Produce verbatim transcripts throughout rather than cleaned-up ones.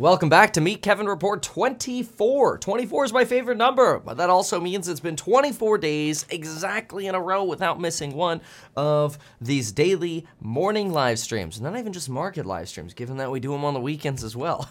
Welcome back to Meet Kevin Report twenty-four. twenty-four is my favorite number, but that also means it's been twenty-four days exactly in a row without missing one of these daily morning live streams. Not even just market live streams, given that we do them on the weekends as well.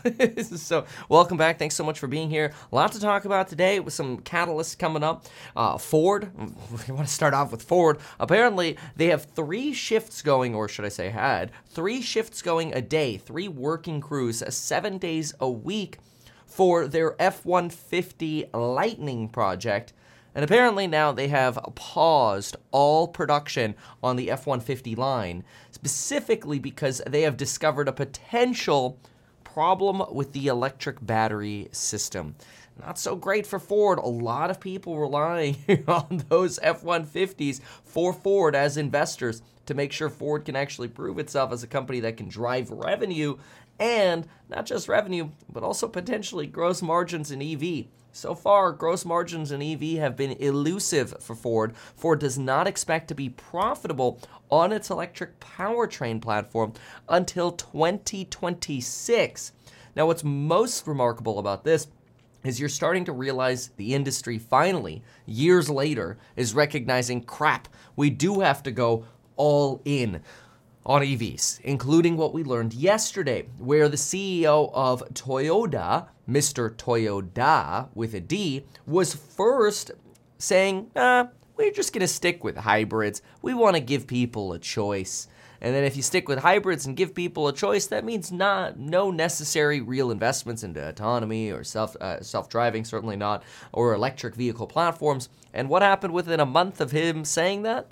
So welcome back. Thanks so much for being here. A lot to talk about today with some catalysts coming up. Uh, Ford, we want to start off with Ford. Apparently, they have three shifts going, or should I say had, three shifts going a day, three working crews, a seven-day days a week for their F one fifty Lightning project, and apparently now they have paused all production on the F one fifty line, specifically because they have discovered a potential problem with the electric battery system. Not so great for Ford. A lot of people relying on those F one fifties for Ford as investors to make sure Ford can actually prove itself as a company that can drive revenue, and not just revenue, but also potentially gross margins in E V. So far, gross margins in E V have been elusive for Ford. Ford does not expect to be profitable on its electric powertrain platform until twenty twenty-six. Now, what's most remarkable about this is you're starting to realize the industry finally, years later, is recognizing, crap, we do have to go all in on E Vs, including what we learned yesterday, where the C E O of Toyota, Mister Toyoda with a D, was first saying, ah, we're just gonna stick with hybrids. We wanna give people a choice. And then if you stick with hybrids and give people a choice, that means not no necessary real investments into autonomy or self, uh, self-driving, certainly not, or electric vehicle platforms. And what happened within a month of him saying that?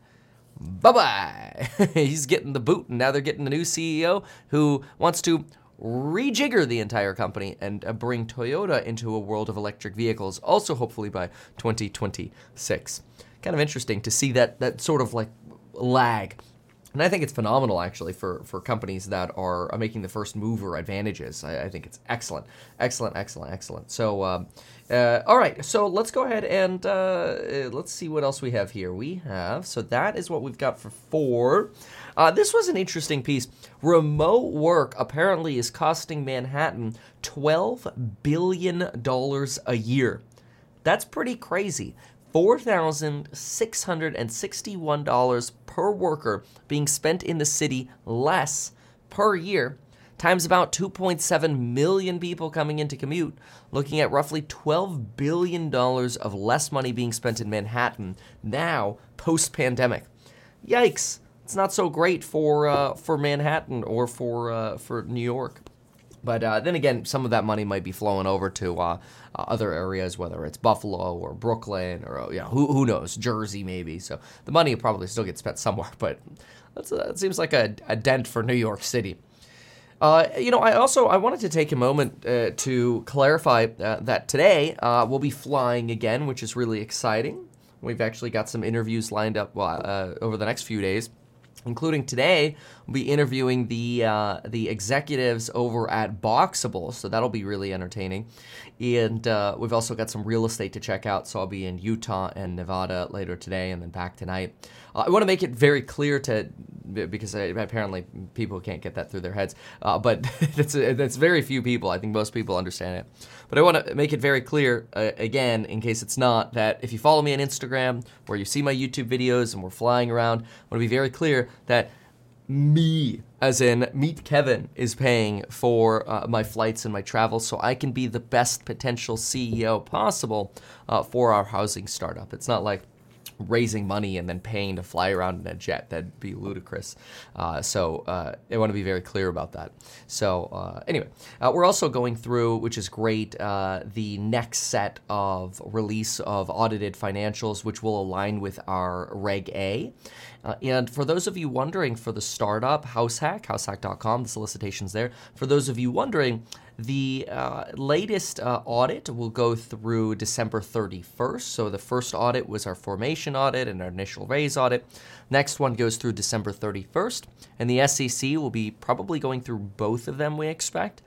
Bye-bye. He's getting the boot, and now they're getting the new C E O who wants to rejigger the entire company and uh, bring Toyota into a world of electric vehicles, also hopefully by twenty twenty-six. Kind of interesting to see that that sort of like lag. And I think it's phenomenal, actually, for, for companies that are making the first mover advantages. I, I think it's excellent, excellent, excellent, excellent. So, um, uh, all right. So let's go ahead and uh, let's see what else we have here. We have, so that is what we've got for four. Uh, this was an interesting piece. Remote work apparently is costing Manhattan twelve billion dollars a year. That's pretty crazy. four thousand six hundred sixty-one dollars per worker being spent in the city less per year, times about two point seven million people coming into commute, looking at roughly twelve billion dollars of less money being spent in Manhattan now post-pandemic. Yikes, it's not so great for uh, for Manhattan or for uh, for New York. But uh, then again, some of that money might be flowing over to uh, uh, other areas, whether it's Buffalo or Brooklyn or, you know, who, who knows, Jersey maybe. So the money will probably still get spent somewhere, but that's a, that seems like a, a dent for New York City. Uh, you know, I also, I wanted to take a moment uh, to clarify uh, that today uh, we'll be flying again, which is really exciting. We've actually got some interviews lined up uh, over the next few days, including today, we'll be interviewing the uh, the executives over at Boxable, so that'll be really entertaining. And uh, we've also got some real estate to check out, so I'll be in Utah and Nevada later today and then back tonight. Uh, I want to make it very clear to, because I, apparently people can't get that through their heads, uh, but that's, a, that's very few people. I think most people understand it. But I want to make it very clear, uh, again, in case it's not, that if you follow me on Instagram or you see my YouTube videos and we're flying around, I want to be very clear that me, as in Meet Kevin, is paying for uh, my flights and my travel so I can be the best potential C E O possible uh, for our housing startup. It's not like raising money and then paying to fly around in a jet. That'd be ludicrous. Uh, so uh, I want to be very clear about that. So uh, anyway, uh, we're also going through, which is great, uh, the next set of release of audited financials, which will align with our Reg A. Uh, and for those of you wondering, for the startup Househack, househack dot com, the solicitation's there. For those of you wondering, the uh, latest uh, audit will go through December thirty-first. So the first audit was our formation audit and our initial raise audit. Next one goes through December thirty-first. And the S E C will be probably going through both of them, we expect.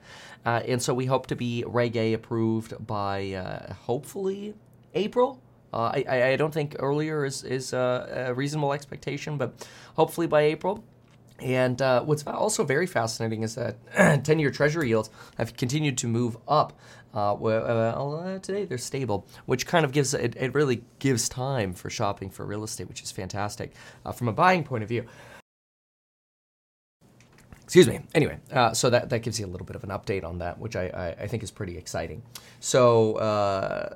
Uh, and so we hope to be Reg A approved by uh, hopefully April. Uh, I, I don't think earlier is, is uh, a reasonable expectation, but hopefully by April. And uh, what's also very fascinating is that ten-year Treasury yields have continued to move up. Uh, well, uh, today they're stable, which kind of gives it, it really gives time for shopping for real estate, which is fantastic uh, from a buying point of view. Excuse me. Anyway, uh, so that, that gives you a little bit of an update on that, which I, I, I think is pretty exciting. So uh,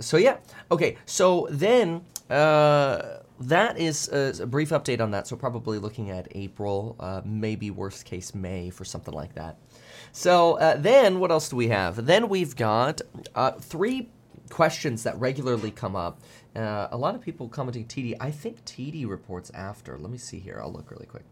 so yeah. Okay. So then. Uh, That is a brief update on that, so probably looking at April, uh, maybe worst case May for something like that. So uh, then what else do we have? Then we've got uh, three questions that regularly come up. Uh, a lot of people commenting T D. I think T D reports after. Let me see here. I'll look really quick.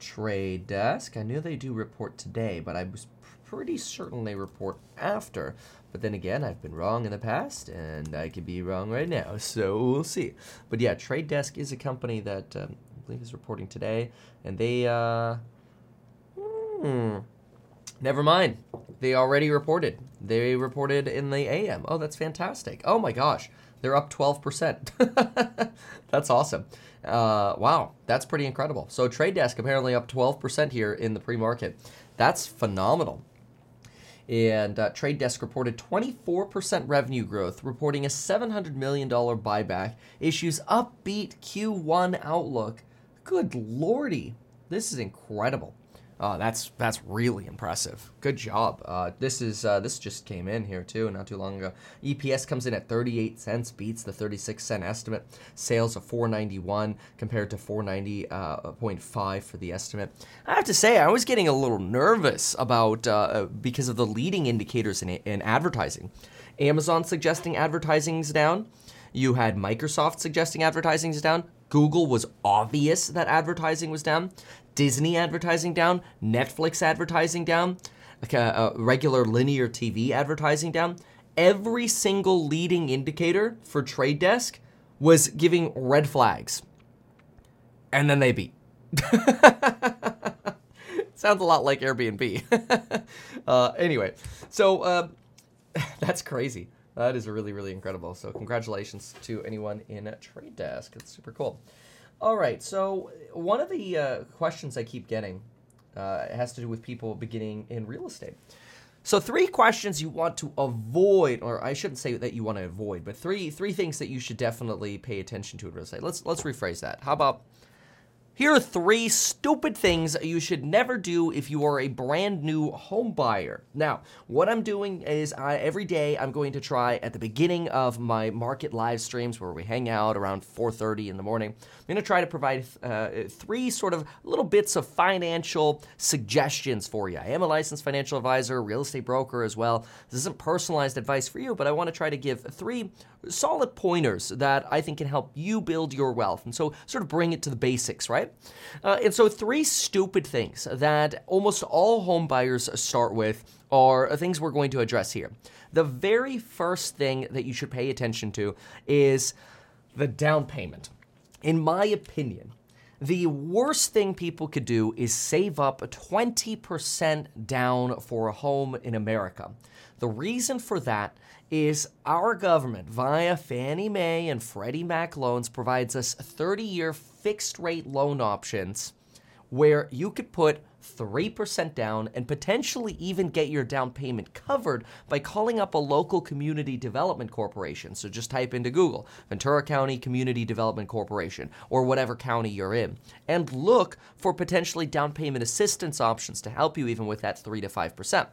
Trade Desk. I knew they do report today, but I was pretty certain they report after. But then again, I've been wrong in the past, and I could be wrong right now, so we'll see. But yeah, Trade Desk is a company that um, I believe is reporting today, and they, uh, hmm, never mind. They already reported. They reported in the A M. Oh, that's fantastic. Oh my gosh, they're up twelve percent. That's awesome. Uh, wow, that's pretty incredible. So Trade Desk apparently up twelve percent here in the pre-market. That's phenomenal. And uh, Trade Desk reported twenty-four percent revenue growth, reporting a seven hundred million dollars buyback, issues upbeat Q one outlook. Good lordy, this is incredible. Uh, that's that's really impressive. Good job. Uh, this is uh, this just came in here too, not too long ago. E P S comes in at thirty-eight cents, beats the thirty-six cent estimate. Sales of four ninety-one compared to four ninety point five for the estimate. I have to say, I was getting a little nervous about uh, because of the leading indicators in, in advertising. Amazon suggesting advertising's down. You had Microsoft suggesting advertising's down. Google was obvious that advertising was down. Disney advertising down, Netflix advertising down, like a, a regular linear T V advertising down. Every single leading indicator for Trade Desk was giving red flags. And then they beat. Sounds a lot like Airbnb. uh, anyway, so uh, that's crazy. That is really, really incredible. So congratulations to anyone in Trade Desk. It's super cool. All right, so one of the uh, questions I keep getting uh, has to do with people beginning in real estate. So three questions you want to avoid, or I shouldn't say that you want to avoid, but three three things that you should definitely pay attention to in real estate. Let's let's rephrase that. How about, here are three stupid things you should never do if you are a brand new home buyer. Now, what I'm doing is I, every day I'm going to try at the beginning of my market live streams where we hang out around four thirty in the morning. I'm going to try to provide uh, three sort of little bits of financial suggestions for you. I am a licensed financial advisor, real estate broker as well. This isn't personalized advice for you, but I want to try to give three solid pointers that I think can help you build your wealth. And so sort of bring it to the basics, right? Uh, and so three stupid things that almost all home buyers start with are things we're going to address here. The very first thing that you should pay attention to is the down payment. In my opinion, the worst thing people could do is save up twenty percent down for a home in America. The reason for that is our government, via Fannie Mae and Freddie Mac loans, provides us thirty-year fixed-rate loan options where you could put three percent down and potentially even get your down payment covered by calling up a local community development corporation. So just type into Google, Ventura County Community Development Corporation, or whatever county you're in, and look for potentially down payment assistance options to help you even with that three to five percent.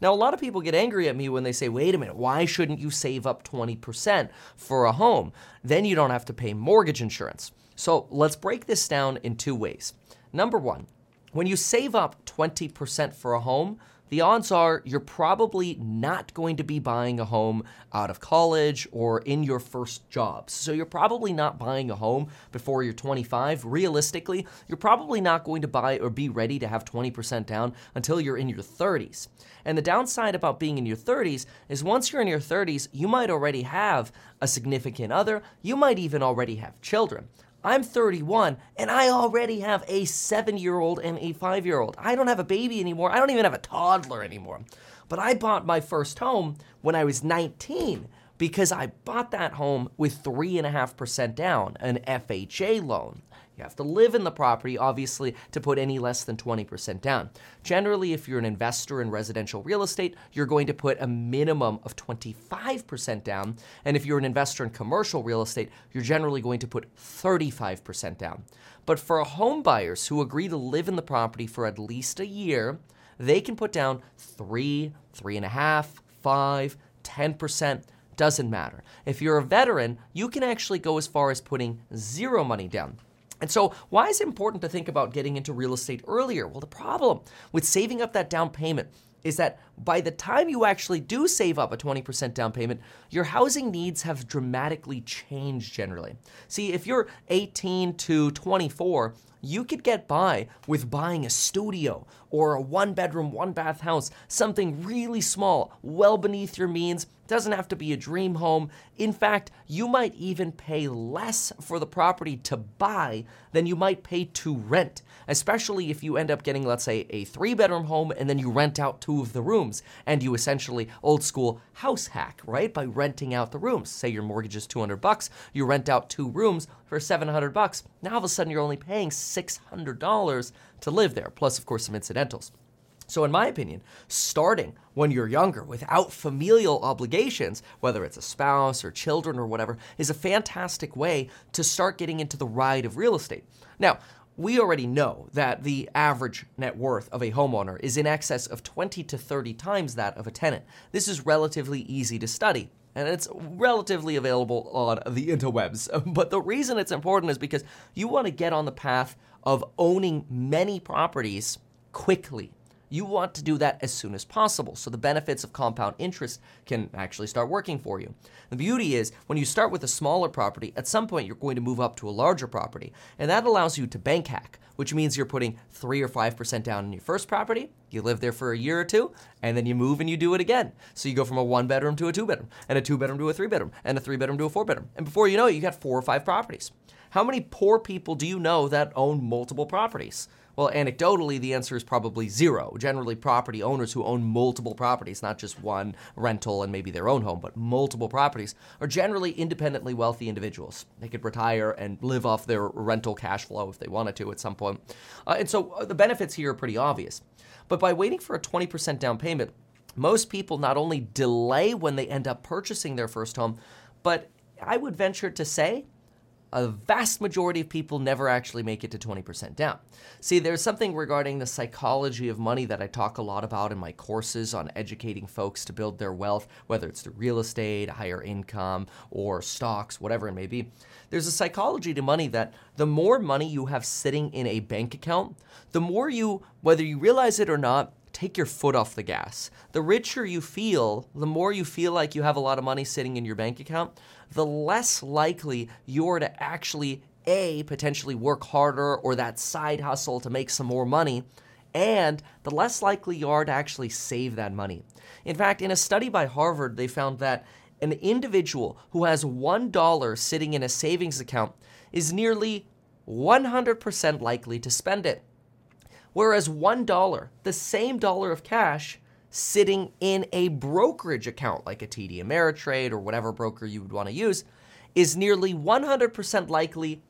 Now, a lot of people get angry at me when they say, wait a minute, why shouldn't you save up twenty percent for a home? Then you don't have to pay mortgage insurance. So let's break this down in two ways. Number one, when you save up twenty percent for a home, the odds are you're probably not going to be buying a home out of college or in your first job. So you're probably not buying a home before you're twenty-five. Realistically, you're probably not going to buy or be ready to have twenty percent down until you're in your thirties. And the downside about being in your thirties is once you're in your thirties, you might already have a significant other. You might even already have children. I'm thirty-one, and I already have a seven-year-old and a five-year-old. I don't have a baby anymore. I don't even have a toddler anymore. But I bought my first home when I was nineteen because I bought that home with three point five percent down, an F H A loan. You have to live in the property, obviously, to put any less than twenty percent down. Generally, if you're an investor in residential real estate, you're going to put a minimum of twenty-five percent down. And if you're an investor in commercial real estate, you're generally going to put thirty-five percent down. But for home buyers who agree to live in the property for at least a year, they can put down three, three and a half, five, ten percent. Doesn't matter. If you're a veteran, you can actually go as far as putting zero money down. And so why is it important to think about getting into real estate earlier? Well, the problem with saving up that down payment is that by the time you actually do save up a twenty percent down payment, your housing needs have dramatically changed generally. See, if you're eighteen to twenty-four, you could get by with buying a studio or a one bedroom, one bath house, something really small, well beneath your means. Doesn't have to be a dream home. In fact, you might even pay less for the property to buy than you might pay to rent, especially if you end up getting, let's say, a three-bedroom home and then you rent out two of the rooms and you essentially old-school house hack, right? By renting out the rooms. Say your mortgage is two hundred bucks, you rent out two rooms for seven hundred bucks. Now all of a sudden you're only paying six hundred dollars to live there, plus of course some incidentals. So in my opinion, starting when you're younger without familial obligations, whether it's a spouse or children or whatever, is a fantastic way to start getting into the ride of real estate. Now, we already know that the average net worth of a homeowner is in excess of twenty to thirty times that of a tenant. This is relatively easy to study, and it's relatively available on the interwebs. But the reason it's important is because you want to get on the path of owning many properties quickly. You want to do that as soon as possible, so the benefits of compound interest can actually start working for you. The beauty is, when you start with a smaller property, at some point you're going to move up to a larger property, and that allows you to bank hack, which means you're putting three or five percent down on your first property, you live there for a year or two, and then you move and you do it again. So you go from a one-bedroom to a two-bedroom, and a two-bedroom to a three-bedroom, and a three-bedroom to a four-bedroom, and before you know it, you got four or five properties. How many poor people do you know that own multiple properties? Well, anecdotally, the answer is probably zero. Generally, property owners who own multiple properties, not just one rental and maybe their own home, but multiple properties, are generally independently wealthy individuals. They could retire and live off their rental cash flow if they wanted to at some point. Uh, and so the benefits here are pretty obvious. But by waiting for a twenty percent down payment, most people not only delay when they end up purchasing their first home, but I would venture to say, a vast majority of people never actually make it to twenty percent down. See, there's something regarding the psychology of money that I talk a lot about in my courses on educating folks to build their wealth, whether it's through real estate, higher income, or stocks, whatever it may be. There's a psychology to money that the more money you have sitting in a bank account, the more you, whether you realize it or not, take your foot off the gas. The richer you feel, the more you feel like you have a lot of money sitting in your bank account, the less likely you're to actually, A, potentially work harder or that side hustle to make some more money, and the less likely you are to actually save that money. In fact, in a study by Harvard, they found that an individual who has one dollar sitting in a savings account is nearly one hundred percent likely to spend it. Whereas one dollar, the same dollar of cash, sitting in a brokerage account like a T D Ameritrade or whatever broker you would want to use, is nearly one hundred percent likely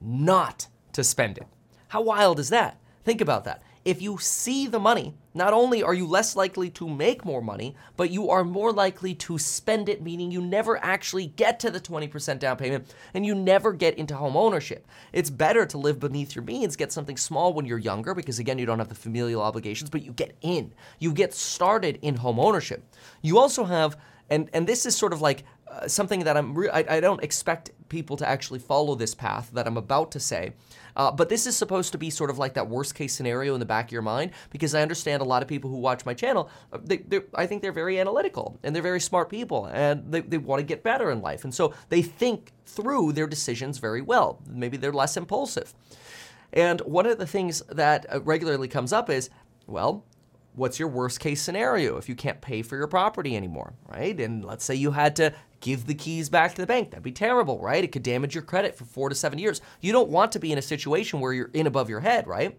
not to spend it. How wild is that? Think about that. If you see the money, not only are you less likely to make more money, but you are more likely to spend it, meaning you never actually get to the twenty percent down payment and you never get into home ownership. It's better to live beneath your means, get something small when you're younger, because again, you don't have the familial obligations, but you get in. You get started in home ownership. You also have, and, and this is sort of like uh, something that I'm re- I, I don't expect people to actually follow this path that I'm about to say. Uh, but this is supposed to be sort of like that worst case scenario in the back of your mind, because I understand a lot of people who watch my channel, they, I think they're very analytical and they're very smart people and they, they want to get better in life. And so they think through their decisions very well. Maybe they're less impulsive. And one of the things that regularly comes up is, well, what's your worst case scenario if you can't pay for your property anymore, right? And let's say you had to give the keys back to the bank. That'd be terrible, right? It could damage your credit for four to seven years. You don't want to be in a situation where you're in above your head, right?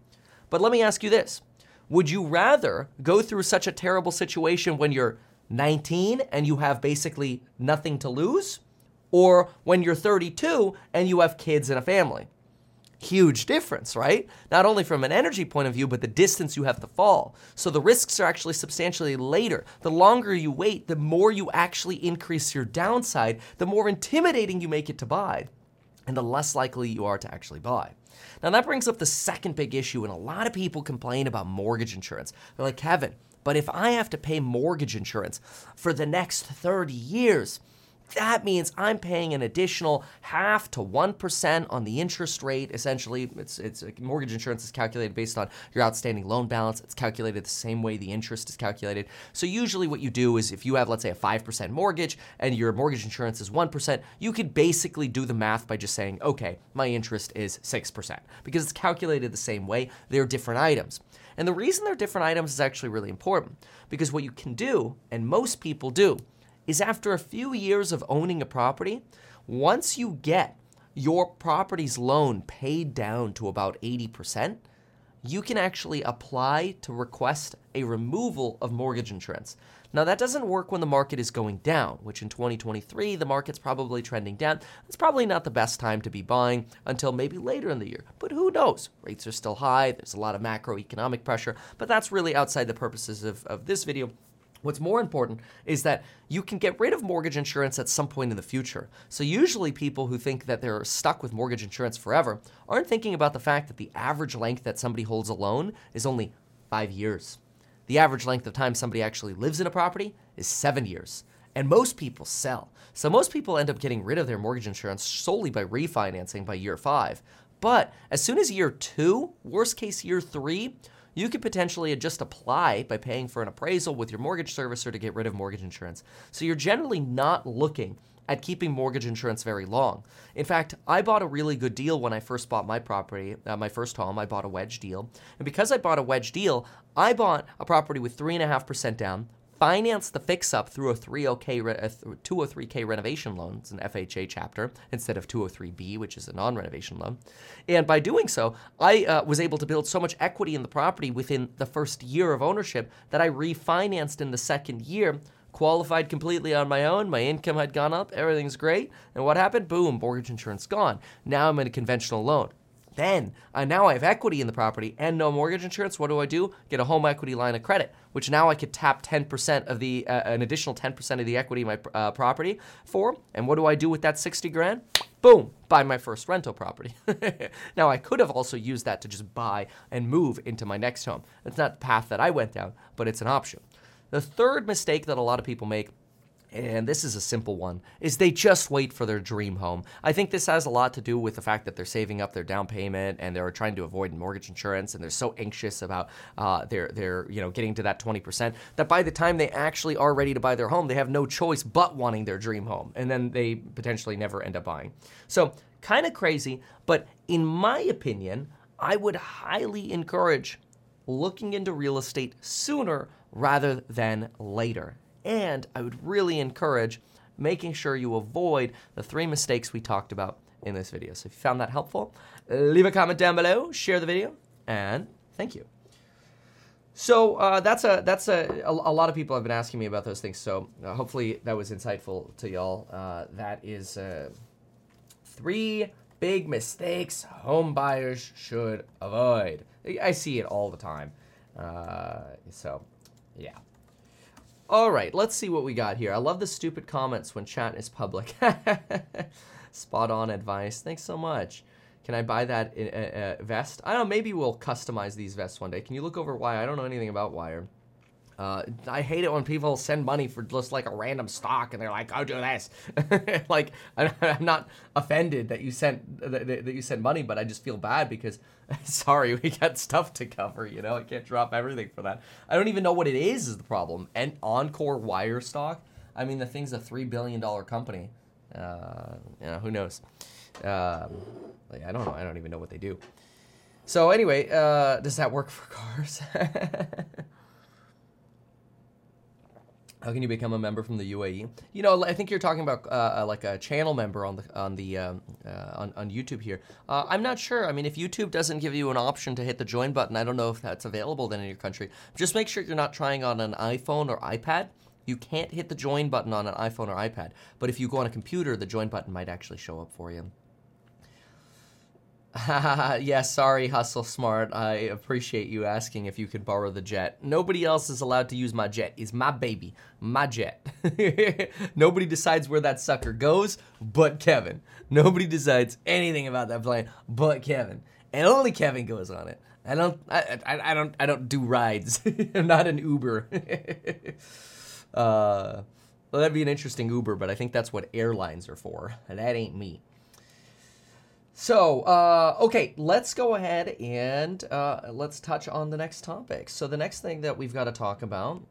But let me ask you this. Would you rather go through such a terrible situation when you're nineteen and you have basically nothing to lose, or when you're thirty-two and you have kids and a family? huge difference, right? Not only from an energy point of view, but the distance you have to fall. So the risks are actually substantially later. The longer you wait, the more you actually increase your downside, the more intimidating you make it to buy, and the less likely you are to actually buy. Now that brings up the second big issue, and a lot of people complain about mortgage insurance. They're like, Kevin, but if I have to pay mortgage insurance for the next thirty years, that means I'm paying an additional half to one percent on the interest rate. Essentially, it's, it's mortgage insurance is calculated based on your outstanding loan balance. It's calculated the same way the interest is calculated. So usually what you do is if you have, let's say, a five percent mortgage and your mortgage insurance is one percent, you could basically do the math by just saying, okay, my interest is six percent, because it's calculated the same way. They're different items. And the reason they're different items is actually really important, because what you can do, and most people do, is after a few years of owning a property, once you get your property's loan paid down to about eighty percent, you can actually apply to request a removal of mortgage insurance. Now that doesn't work when the market is going down, which in twenty twenty-three, the market's probably trending down. It's probably not the best time to be buying until maybe later in the year, but who knows? Rates are still high, there's a lot of macroeconomic pressure, but that's really outside the purposes of, of this video. What's more important is that you can get rid of mortgage insurance at some point in the future. So usually people who think that they're stuck with mortgage insurance forever aren't thinking about the fact that the average length that somebody holds a loan is only five years. The average length of time somebody actually lives in a property is seven years. And most people sell. So most people end up getting rid of their mortgage insurance solely by refinancing by year five. But as soon as year two, worst case year three, you could potentially just apply by paying for an appraisal with your mortgage servicer to get rid of mortgage insurance. So you're generally not looking at keeping mortgage insurance very long. In fact, I bought a really good deal when I first bought my property, uh, my first home. I bought a wedge deal. And because I bought a wedge deal, I bought a property with three point five percent down, financed the fix-up through a two oh three K renovation loan. It's an F H A chapter instead of two oh three B, which is a non-renovation loan. And by doing so, I uh, was able to build so much equity in the property within the first year of ownership that I refinanced in the second year, qualified completely on my own. My income had gone up. Everything's great. And what happened? Boom, mortgage insurance gone. Now I'm in a conventional loan. Then, uh, now I have equity in the property and no mortgage insurance. What do I do? Get a home equity line of credit, which now I could tap ten percent of the, uh, an additional ten percent of the equity in my uh, property for. And what do I do with that sixty grand? Boom, buy my first rental property. Now I could have also used that to just buy and move into my next home. That's not the path that I went down, but it's an option. The third mistake that a lot of people make, and this is a simple one, is they just wait for their dream home. I think this has a lot to do with the fact that they're saving up their down payment and they're trying to avoid mortgage insurance, and they're so anxious about uh, their, their, you know, getting to that twenty percent that by the time they actually are ready to buy their home, they have no choice but wanting their dream home, and then they potentially never end up buying. So kind of crazy, but in my opinion, I would highly encourage looking into real estate sooner rather than later. And I would really encourage making sure you avoid the three mistakes we talked about in this video. So if you found that helpful, leave a comment down below, share the video, and thank you. So uh, that's a that's a, a a lot of people have been asking me about those things. So uh, hopefully that was insightful to y'all. Uh, that is uh, three big mistakes home buyers should avoid. I see it all the time. Uh, so yeah. All right, let's see what we got here. I love the stupid comments when chat is public. Spot on advice. Thanks so much. Can I buy that in, uh, uh, vest? I don't know, maybe we'll customize these vests one day. Can you look over Wire? I don't know anything about Wire. Uh, I hate it when people send money for just like a random stock and they're like, "Go do this." Like, I'm not offended that you sent that, that you sent money, but I just feel bad because, sorry, we got stuff to cover. You know, I can't drop everything for that. I don't even know what it is. Is the problem? And Encore Wire stock. I mean, the thing's a three billion dollar company. Uh, you know, who knows? Uh, like, I don't know. I don't even know what they do. So anyway, uh, does that work for cars? How can you become a member from the U A E? You know, I think you're talking about uh, like a channel member on the on the um, uh, on, on YouTube here. Uh, I'm not sure. I mean, if YouTube doesn't give you an option to hit the join button, I don't know if that's available then in your country. Just make sure you're not trying on an iPhone or iPad. You can't hit the join button on an iPhone or iPad. But if you go on a computer, the join button might actually show up for you. Yeah, sorry, Hustle Smart. I appreciate you asking if you could borrow the jet. Nobody else is allowed to use my jet. It's my baby, my jet. Nobody decides where that sucker goes but Kevin. Nobody decides anything about that plane but Kevin. And only Kevin goes on it. I don't I I, I don't I don't do rides. I'm not an Uber. uh well, that'd be an interesting Uber, but I think that's what airlines are for. That ain't me. So, uh, okay, let's go ahead and uh, let's touch on the next topic. So the next thing that we've got to talk about,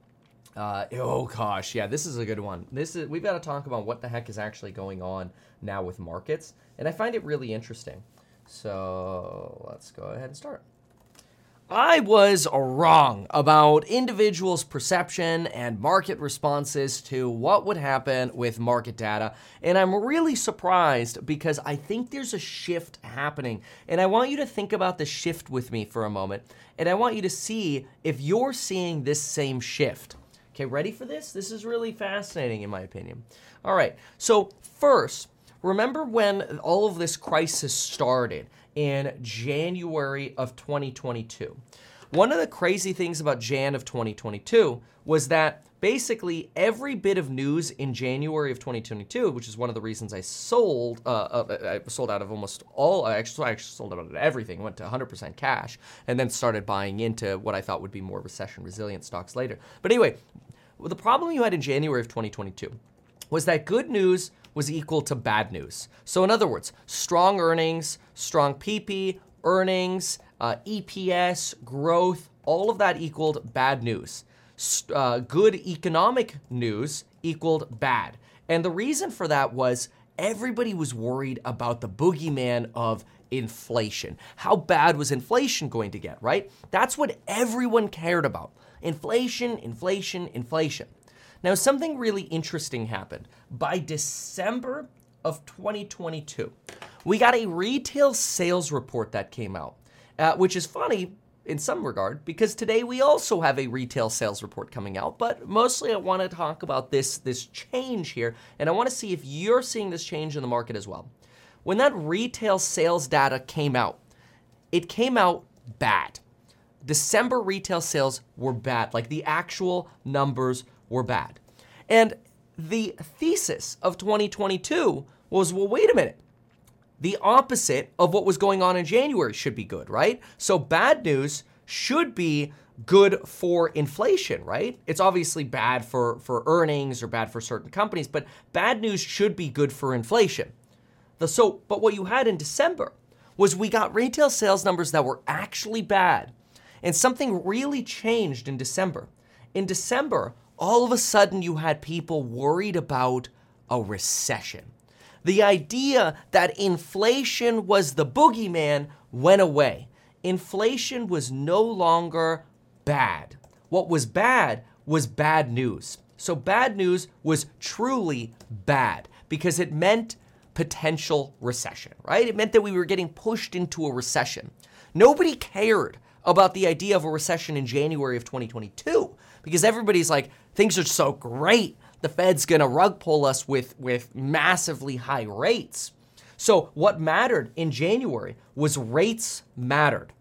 uh, oh gosh, yeah, this is a good one. This is we've got to talk about what the heck is actually going on now with markets, and I find it really interesting. So let's go ahead and start. I was wrong about individuals' perception and market responses to what would happen with market data, and I'm really surprised because I think there's a shift happening, and I want you to think about the shift with me for a moment, and I want you to see if you're seeing this same shift. Okay, ready for this? This is really fascinating in my opinion. All right, so first, remember when all of this crisis started in January of twenty twenty-two. One of the crazy things about Jan of twenty twenty-two was that basically every bit of news in January of twenty twenty-two, which is one of the reasons I sold, uh, uh, I sold out of almost all, I actually, I actually sold out of everything, went to one hundred percent cash, and then started buying into what I thought would be more recession-resilient stocks later. But anyway, the problem you had in January of twenty twenty-two was that good news was equal to bad news. So in other words, strong earnings, strong P P, earnings, uh, E P S, growth, all of that equaled bad news. Uh, good economic news equaled bad. And the reason for that was everybody was worried about the boogeyman of inflation. How bad was inflation going to get, right? That's what everyone cared about. Inflation, inflation, inflation. Now, something really interesting happened. By December of twenty twenty-two, we got a retail sales report that came out, uh, which is funny in some regard because today we also have a retail sales report coming out, but mostly I want to talk about this, this change here, and I want to see if you're seeing this change in the market as well. When that retail sales data came out, it came out bad. December retail sales were bad, like the actual numbers were bad. And the thesis of twenty twenty-two was, well, wait a minute. The opposite of what was going on in January should be good, right? So bad news should be good for inflation, right? It's obviously bad for, for earnings or bad for certain companies, but bad news should be good for inflation. The, so, but what you had in December was we got retail sales numbers that were actually bad. And something really changed in December. In December, all of a sudden you had people worried about a recession. The idea that inflation was the boogeyman went away. Inflation was no longer bad. What was bad was bad news. So bad news was truly bad because it meant potential recession, right? It meant that we were getting pushed into a recession. Nobody cared about the idea of a recession in January of twenty twenty-two because everybody's like, things are so great. The Fed's gonna rug pull us with, with massively high rates. So what mattered in January was rates mattered.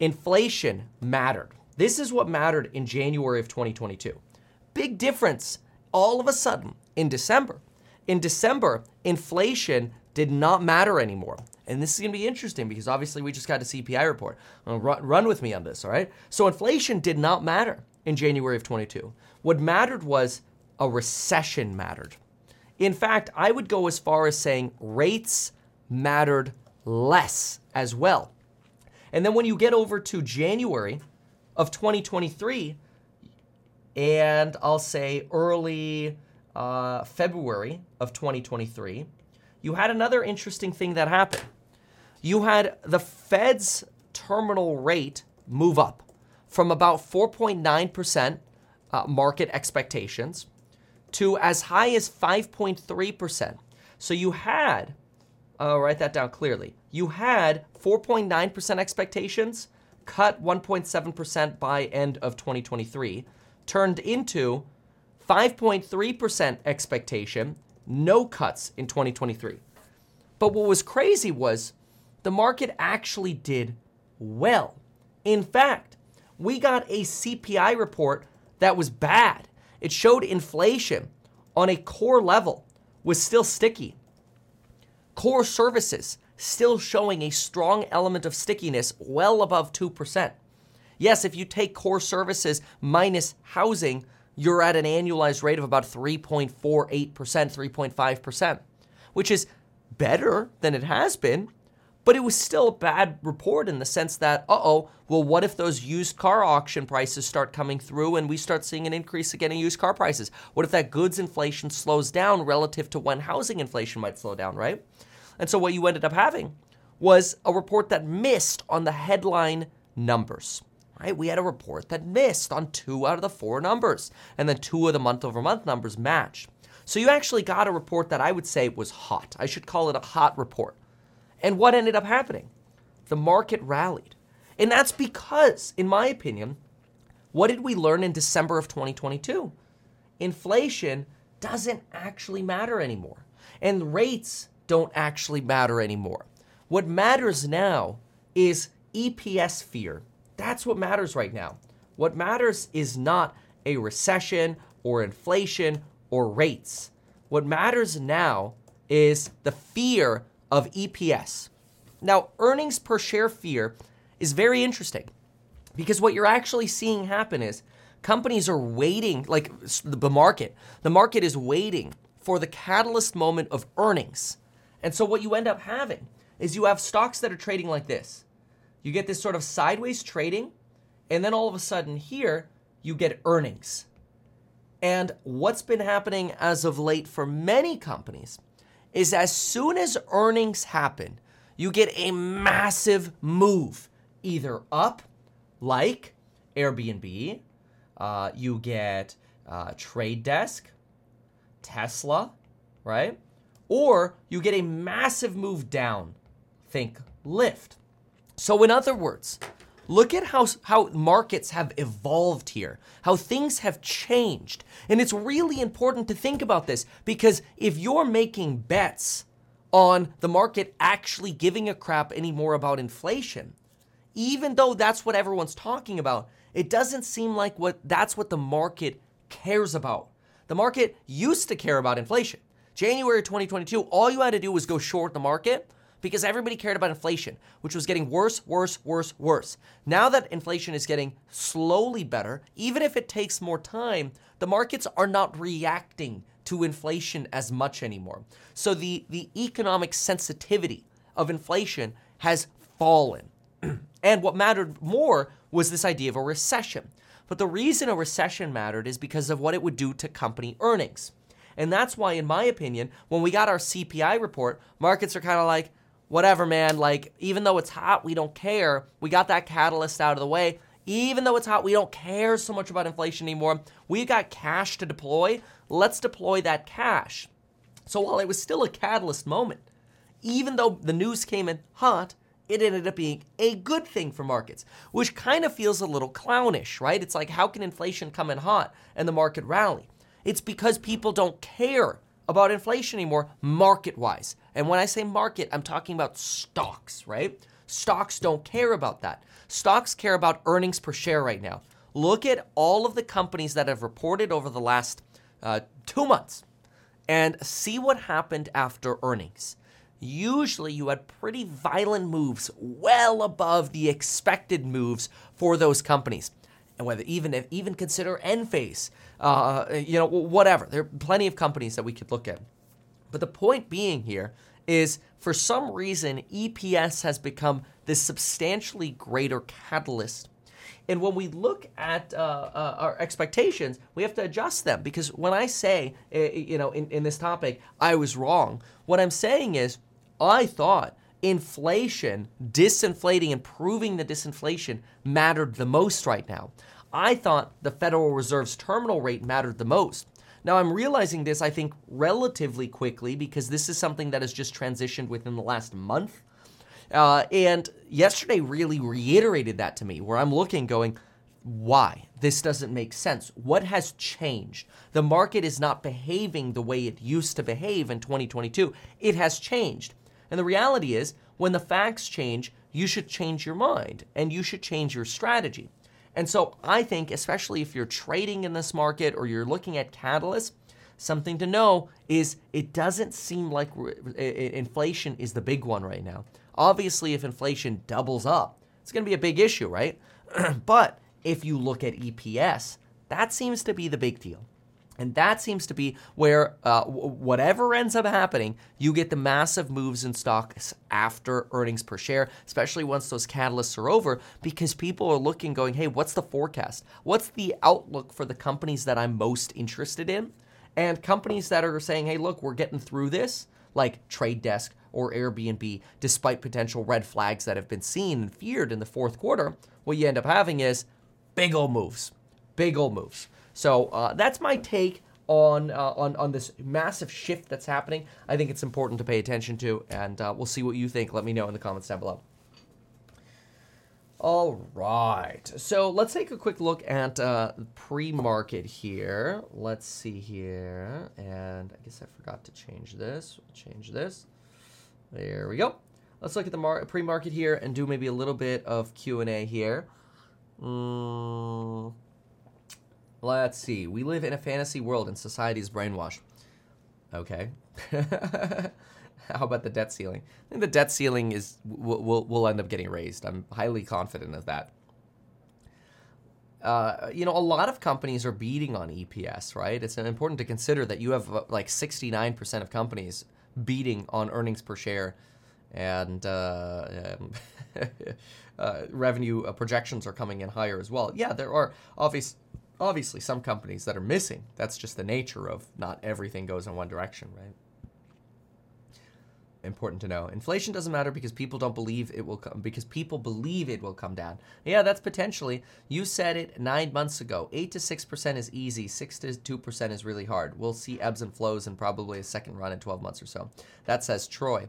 Inflation mattered. This is what mattered in January of twenty twenty-two. Big difference all of a sudden in December. In December, inflation did not matter anymore. And this is gonna be interesting because obviously we just got a C P I report. Run, run with me on this, all right? So inflation did not matter in January of twenty-two. What mattered was a recession mattered. In fact, I would go as far as saying rates mattered less as well. And then when you get over to January of twenty twenty-three, and I'll say early uh, February of twenty twenty-three, you had another interesting thing that happened. You had the Fed's terminal rate move up from about four point nine percent uh, market expectations to as high as five point three percent. So you had, uh, write that down clearly, you had four point nine percent expectations, cut one point seven percent by end of twenty twenty-three, turned into five point three percent expectation, no cuts in twenty twenty-three. But what was crazy was the market actually did well. In fact, we got a C P I report that was bad. It showed inflation on a core level was still sticky. Core services still showing a strong element of stickiness, well above two percent. Yes, if you take core services minus housing, you're at an annualized rate of about three point four eight percent, three point five percent, which is better than it has been, but it was still a bad report in the sense that, uh-oh, well, what if those used car auction prices start coming through and we start seeing an increase again in used car prices? What if that goods inflation slows down relative to when housing inflation might slow down, right? And so what you ended up having was a report that missed on the headline numbers, right? We had a report that missed on two out of the four numbers, and then two of the month-over-month numbers matched. So you actually got a report that I would say was hot. I should call it a hot report. And what ended up happening? The market rallied. And that's because, in my opinion, what did we learn in December of twenty twenty-two? Inflation doesn't actually matter anymore. And rates don't actually matter anymore. What matters now is E P S fear. That's what matters right now. What matters is not a recession or inflation or rates. What matters now is the fear of E P S. Now, earnings per share fear is very interesting because what you're actually seeing happen is companies are waiting, like the market, the market is waiting for the catalyst moment of earnings. And so what you end up having is you have stocks that are trading like this. You get this sort of sideways trading, and then all of a sudden here, you get earnings. And what's been happening as of late for many companies is as soon as earnings happen, you get a massive move, either up, like Airbnb, uh, you get uh, Trade Desk, Tesla, right? Or you get a massive move down, think Lyft. So in other words, look at how, how markets have evolved here, how things have changed. And it's really important to think about this because if you're making bets on the market actually giving a crap anymore about inflation, even though that's what everyone's talking about, it doesn't seem like what that's what the market cares about. The market used to care about inflation. January twenty twenty-two, all you had to do was go short the market, because everybody cared about inflation, which was getting worse, worse, worse, worse. Now that inflation is getting slowly better, even if it takes more time, the markets are not reacting to inflation as much anymore. So the, the economic sensitivity of inflation has fallen. And what mattered more was this idea of a recession. But the reason a recession mattered is because of what it would do to company earnings. And that's why, in my opinion, when we got our C P I report, markets are kind of like, whatever, man, like, even though it's hot, we don't care. We got that catalyst out of the way. Even though it's hot, we don't care so much about inflation anymore. We got cash to deploy. Let's deploy that cash. So while it was still a catalyst moment, even though the news came in hot, it ended up being a good thing for markets, which kind of feels a little clownish, right? It's like, how can inflation come in hot and the market rally? It's because people don't care about inflation anymore, market-wise. And when I say market, I'm talking about stocks, right? Stocks don't care about that. Stocks care about earnings per share right now. Look at all of the companies that have reported over the last uh, two months and see what happened after earnings. Usually you had pretty violent moves well above the expected moves for those companies. And whether even if even consider Enphase, uh, you know, whatever. There are plenty of companies that we could look at. But the point being here is for some reason, E P S has become this substantially greater catalyst. And when we look at uh, uh, our expectations, we have to adjust them because when I say, uh, you know, in, in this topic, I was wrong. What I'm saying is I thought inflation, disinflating, improving the disinflation mattered the most right now. I thought the Federal Reserve's terminal rate mattered the most. Now I'm realizing this, I think, relatively quickly because this is something that has just transitioned within the last month. Uh, and yesterday really reiterated that to me where I'm looking going, why? This doesn't make sense. What has changed? The market is not behaving the way it used to behave in twenty twenty-two. It has changed. And the reality is, when the facts change, you should change your mind and you should change your strategy. And so I think, especially if you're trading in this market or you're looking at catalysts, something to know is it doesn't seem like re- inflation is the big one right now. Obviously, if inflation doubles up, it's going to be a big issue, right? But if you look at E P S, that seems to be the big deal. And that seems to be where uh, w- whatever ends up happening, you get the massive moves in stocks after earnings per share, especially once those catalysts are over, because people are looking going, hey, what's the forecast? What's the outlook for the companies that I'm most interested in? And companies that are saying, hey, look, we're getting through this, like Trade Desk or Airbnb, despite potential red flags that have been seen and feared in the fourth quarter, what you end up having is big old moves, big old moves. So uh, that's my take on, uh, on on this massive shift that's happening. I think it's important to pay attention to, and uh, we'll see what you think. Let me know in the comments down below. All right. So let's take a quick look at uh, pre-market here. Let's see here. And I guess I forgot to change this. We'll change this. There we go. Let's look at the mar- pre-market here and do maybe a little bit of Q and A here. Mm. Let's see. We live in a fantasy world and society is brainwashed. Okay. How about the debt ceiling? I think the debt ceiling is will will end up getting raised. I'm highly confident of that. Uh, you know, a lot of companies are beating on E P S, right? It's important to consider that you have like sixty-nine percent of companies beating on earnings per share, and uh, um, uh, revenue projections are coming in higher as well. Yeah, there are obvious. Obviously, some companies that are missing. That's just the nature of not everything goes in one direction, right? Important to know. Inflation doesn't matter because people don't believe it will come, because people believe it will come down. Yeah, that's potentially. You said it nine months ago. eight to six percent is easy. six to two percent is really hard. We'll see ebbs and flows and probably a second run in twelve months or so. That says Troy.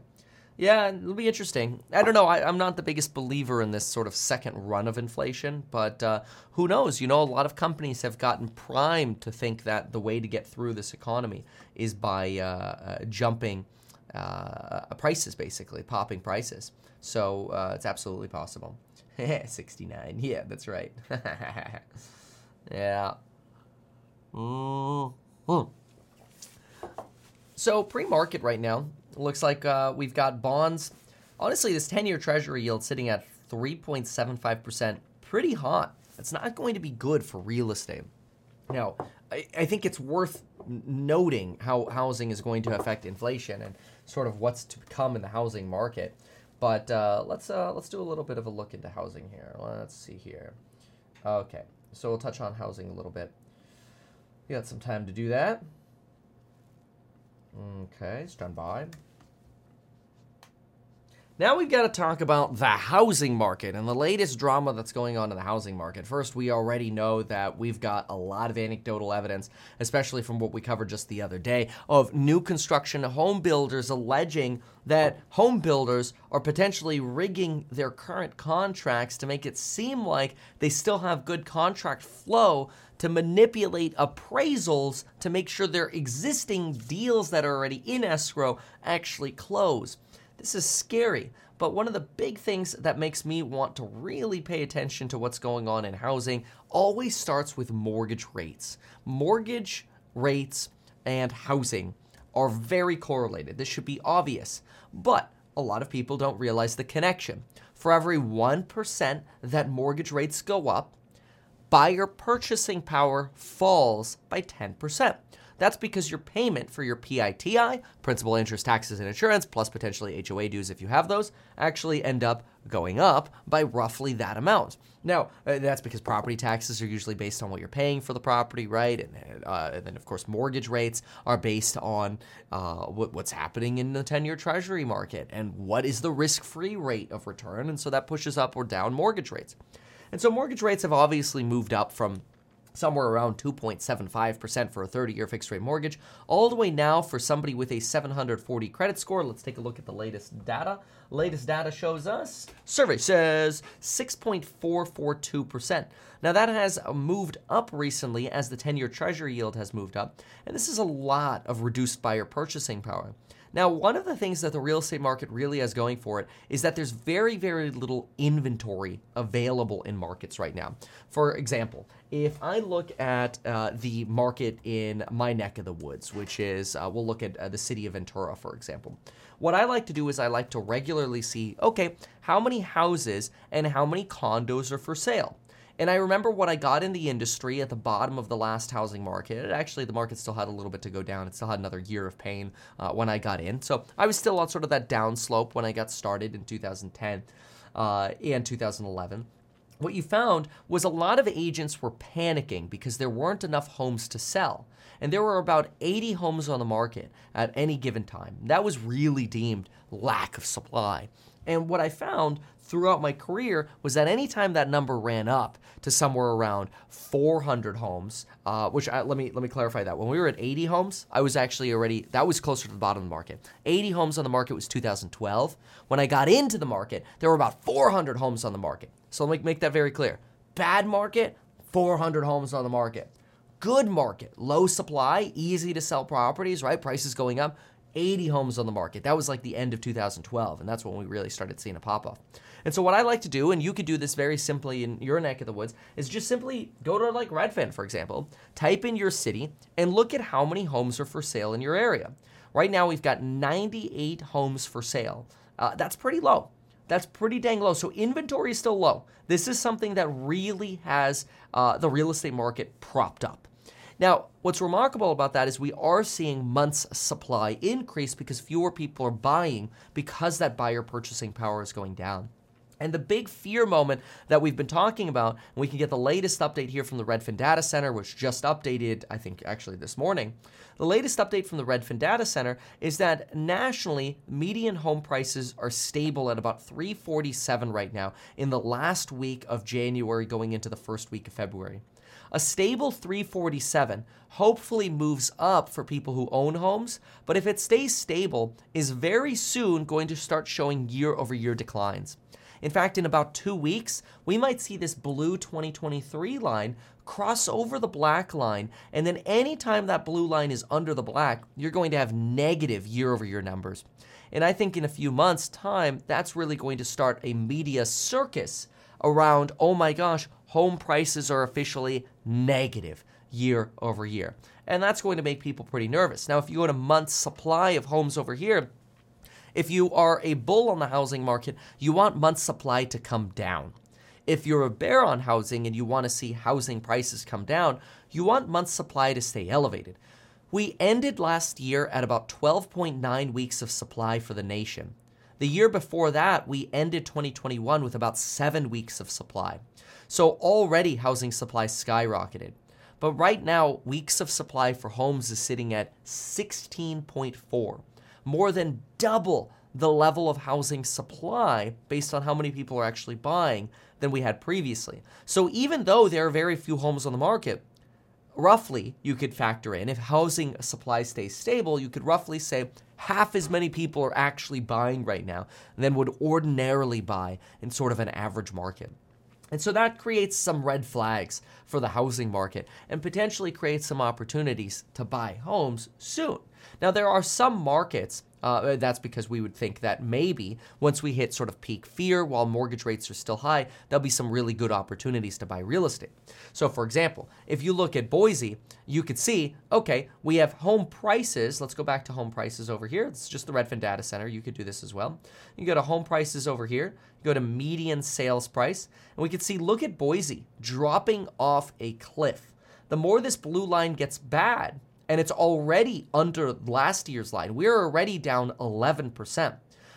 Yeah, it'll be interesting. I don't know. I, I'm not the biggest believer in this sort of second run of inflation, but uh, who knows? You know, a lot of companies have gotten primed to think that the way to get through this economy is by uh, uh, jumping uh, prices, basically, popping prices. So uh, it's absolutely possible. sixty-nine. Yeah, that's right. Yeah. Mm-hmm. So pre-market right now. Looks like uh, we've got bonds. Honestly, this ten-year Treasury yield sitting at three point seven five percent, pretty hot. It's not going to be good for real estate. Now, I, I think it's worth noting how housing is going to affect inflation and sort of what's to come in the housing market. But uh, let's uh, let's do a little bit of a look into housing here. Let's see here. Okay, so we'll touch on housing a little bit. We got some time to do that. Okay, stand by. Now we've got to talk about the housing market and the latest drama that's going on in the housing market. First, we already know that we've got a lot of anecdotal evidence, especially from what we covered just the other day, of new construction home builders alleging that home builders are potentially rigging their current contracts to make it seem like they still have good contract flow, to manipulate appraisals to make sure their existing deals that are already in escrow actually close. This is scary, but one of the big things that makes me want to really pay attention to what's going on in housing always starts with mortgage rates. Mortgage rates and housing are very correlated. This should be obvious, but a lot of people don't realize the connection. For every one percent that mortgage rates go up, buyer purchasing power falls by ten percent. That's because your payment for your P I T I, principal, interest, taxes, and insurance, plus potentially H O A dues if you have those, actually end up going up by roughly that amount. Now, uh, that's because property taxes are usually based on what you're paying for the property, right? And, uh, and then, of course, mortgage rates are based on uh, what, what's happening in the ten-year Treasury market and what is the risk-free rate of return, and so that pushes up or down mortgage rates. And so mortgage rates have obviously moved up from somewhere around two point seven five percent for a thirty-year fixed-rate mortgage, all the way now for somebody with a seven forty credit score. Let's take a look at the latest data. Latest data shows us, survey says, six point four four two percent. Now, that has moved up recently as the ten-year Treasury yield has moved up, and this is a lot of reduced buyer purchasing power. Now, one of the things that the real estate market really has going for it is that there's very, very little inventory available in markets right now. For example, if I look at uh, the market in my neck of the woods, which is, uh, we'll look at uh, the city of Ventura, for example. What I like to do is I like to regularly see, okay, how many houses and how many condos are for sale? And I remember what I got in the industry at the bottom of the last housing market. Actually, the market still had a little bit to go down. It still had another year of pain uh, when I got in. So I was still on sort of that down slope when I got started in two thousand ten uh, and two thousand eleven. What you found was a lot of agents were panicking because there weren't enough homes to sell. And there were about eighty homes on the market at any given time. That was really deemed lack of supply. And what I found throughout my career was that anytime that number ran up to somewhere around four hundred homes, uh, which I, let me let me clarify that. When we were at eighty homes, I was actually already, that was closer to the bottom of the market. eighty homes on the market was two thousand twelve. When I got into the market, there were about four hundred homes on the market. So let me make that very clear. Bad market, four hundred homes on the market. Good market, low supply, easy to sell properties, right? Prices going up. eighty homes on the market. That was like the end of two thousand twelve, and that's when we really started seeing a pop-off. And so what I like to do, and you could do this very simply in your neck of the woods, is just simply go to like Redfin, for example, type in your city, and look at how many homes are for sale in your area. Right now, we've got ninety-eight homes for sale. Uh, that's pretty low. That's pretty dang low. So inventory is still low. This is something that really has uh, the real estate market propped up. Now, what's remarkable about that is we are seeing months' supply increase because fewer people are buying because that buyer purchasing power is going down. And the big fear moment that we've been talking about, and we can get the latest update here from the Redfin Data Center, which just updated, I think, actually this morning. The latest update from the Redfin Data Center is that nationally, median home prices are stable at about three forty-seven right now in the last week of January going into the first week of February. A stable three forty-seven hopefully moves up for people who own homes, but if it stays stable, is very soon going to start showing year-over-year declines. In fact, in about two weeks, we might see this blue twenty twenty-three line cross over the black line, and then anytime that blue line is under the black, you're going to have negative year-over-year numbers. And I think in a few months' time, that's really going to start a media circus around, oh my gosh, home prices are officially negative year over year. And that's going to make people pretty nervous. Now, if you go to month's supply of homes over here, if you are a bull on the housing market, you want month's supply to come down. If you're a bear on housing and you want to see housing prices come down, you want month's supply to stay elevated. We ended last year at about twelve point nine weeks of supply for the nation. The year before that, we ended twenty twenty-one with about seven weeks of supply. So already housing supply skyrocketed. But right now, weeks of supply for homes is sitting at sixteen point four. More than double the level of housing supply based on how many people are actually buying than we had previously. So even though there are very few homes on the market, roughly you could factor in, if housing supply stays stable, you could roughly say half as many people are actually buying right now than would ordinarily buy in sort of an average market. And so that creates some red flags for the housing market and potentially creates some opportunities to buy homes soon. Now, there are some markets, uh, that's because we would think that maybe once we hit sort of peak fear, while mortgage rates are still high, there'll be some really good opportunities to buy real estate. So, for example, if you look at Boise, you could see, okay, we have home prices. Let's go back to home prices over here. It's just the Redfin Data Center. You could do this as well. You go to home prices over here. You go to median sales price. And we could see, look at Boise dropping off a cliff. The more this blue line gets bad, and it's already under last year's line. We're already down eleven percent.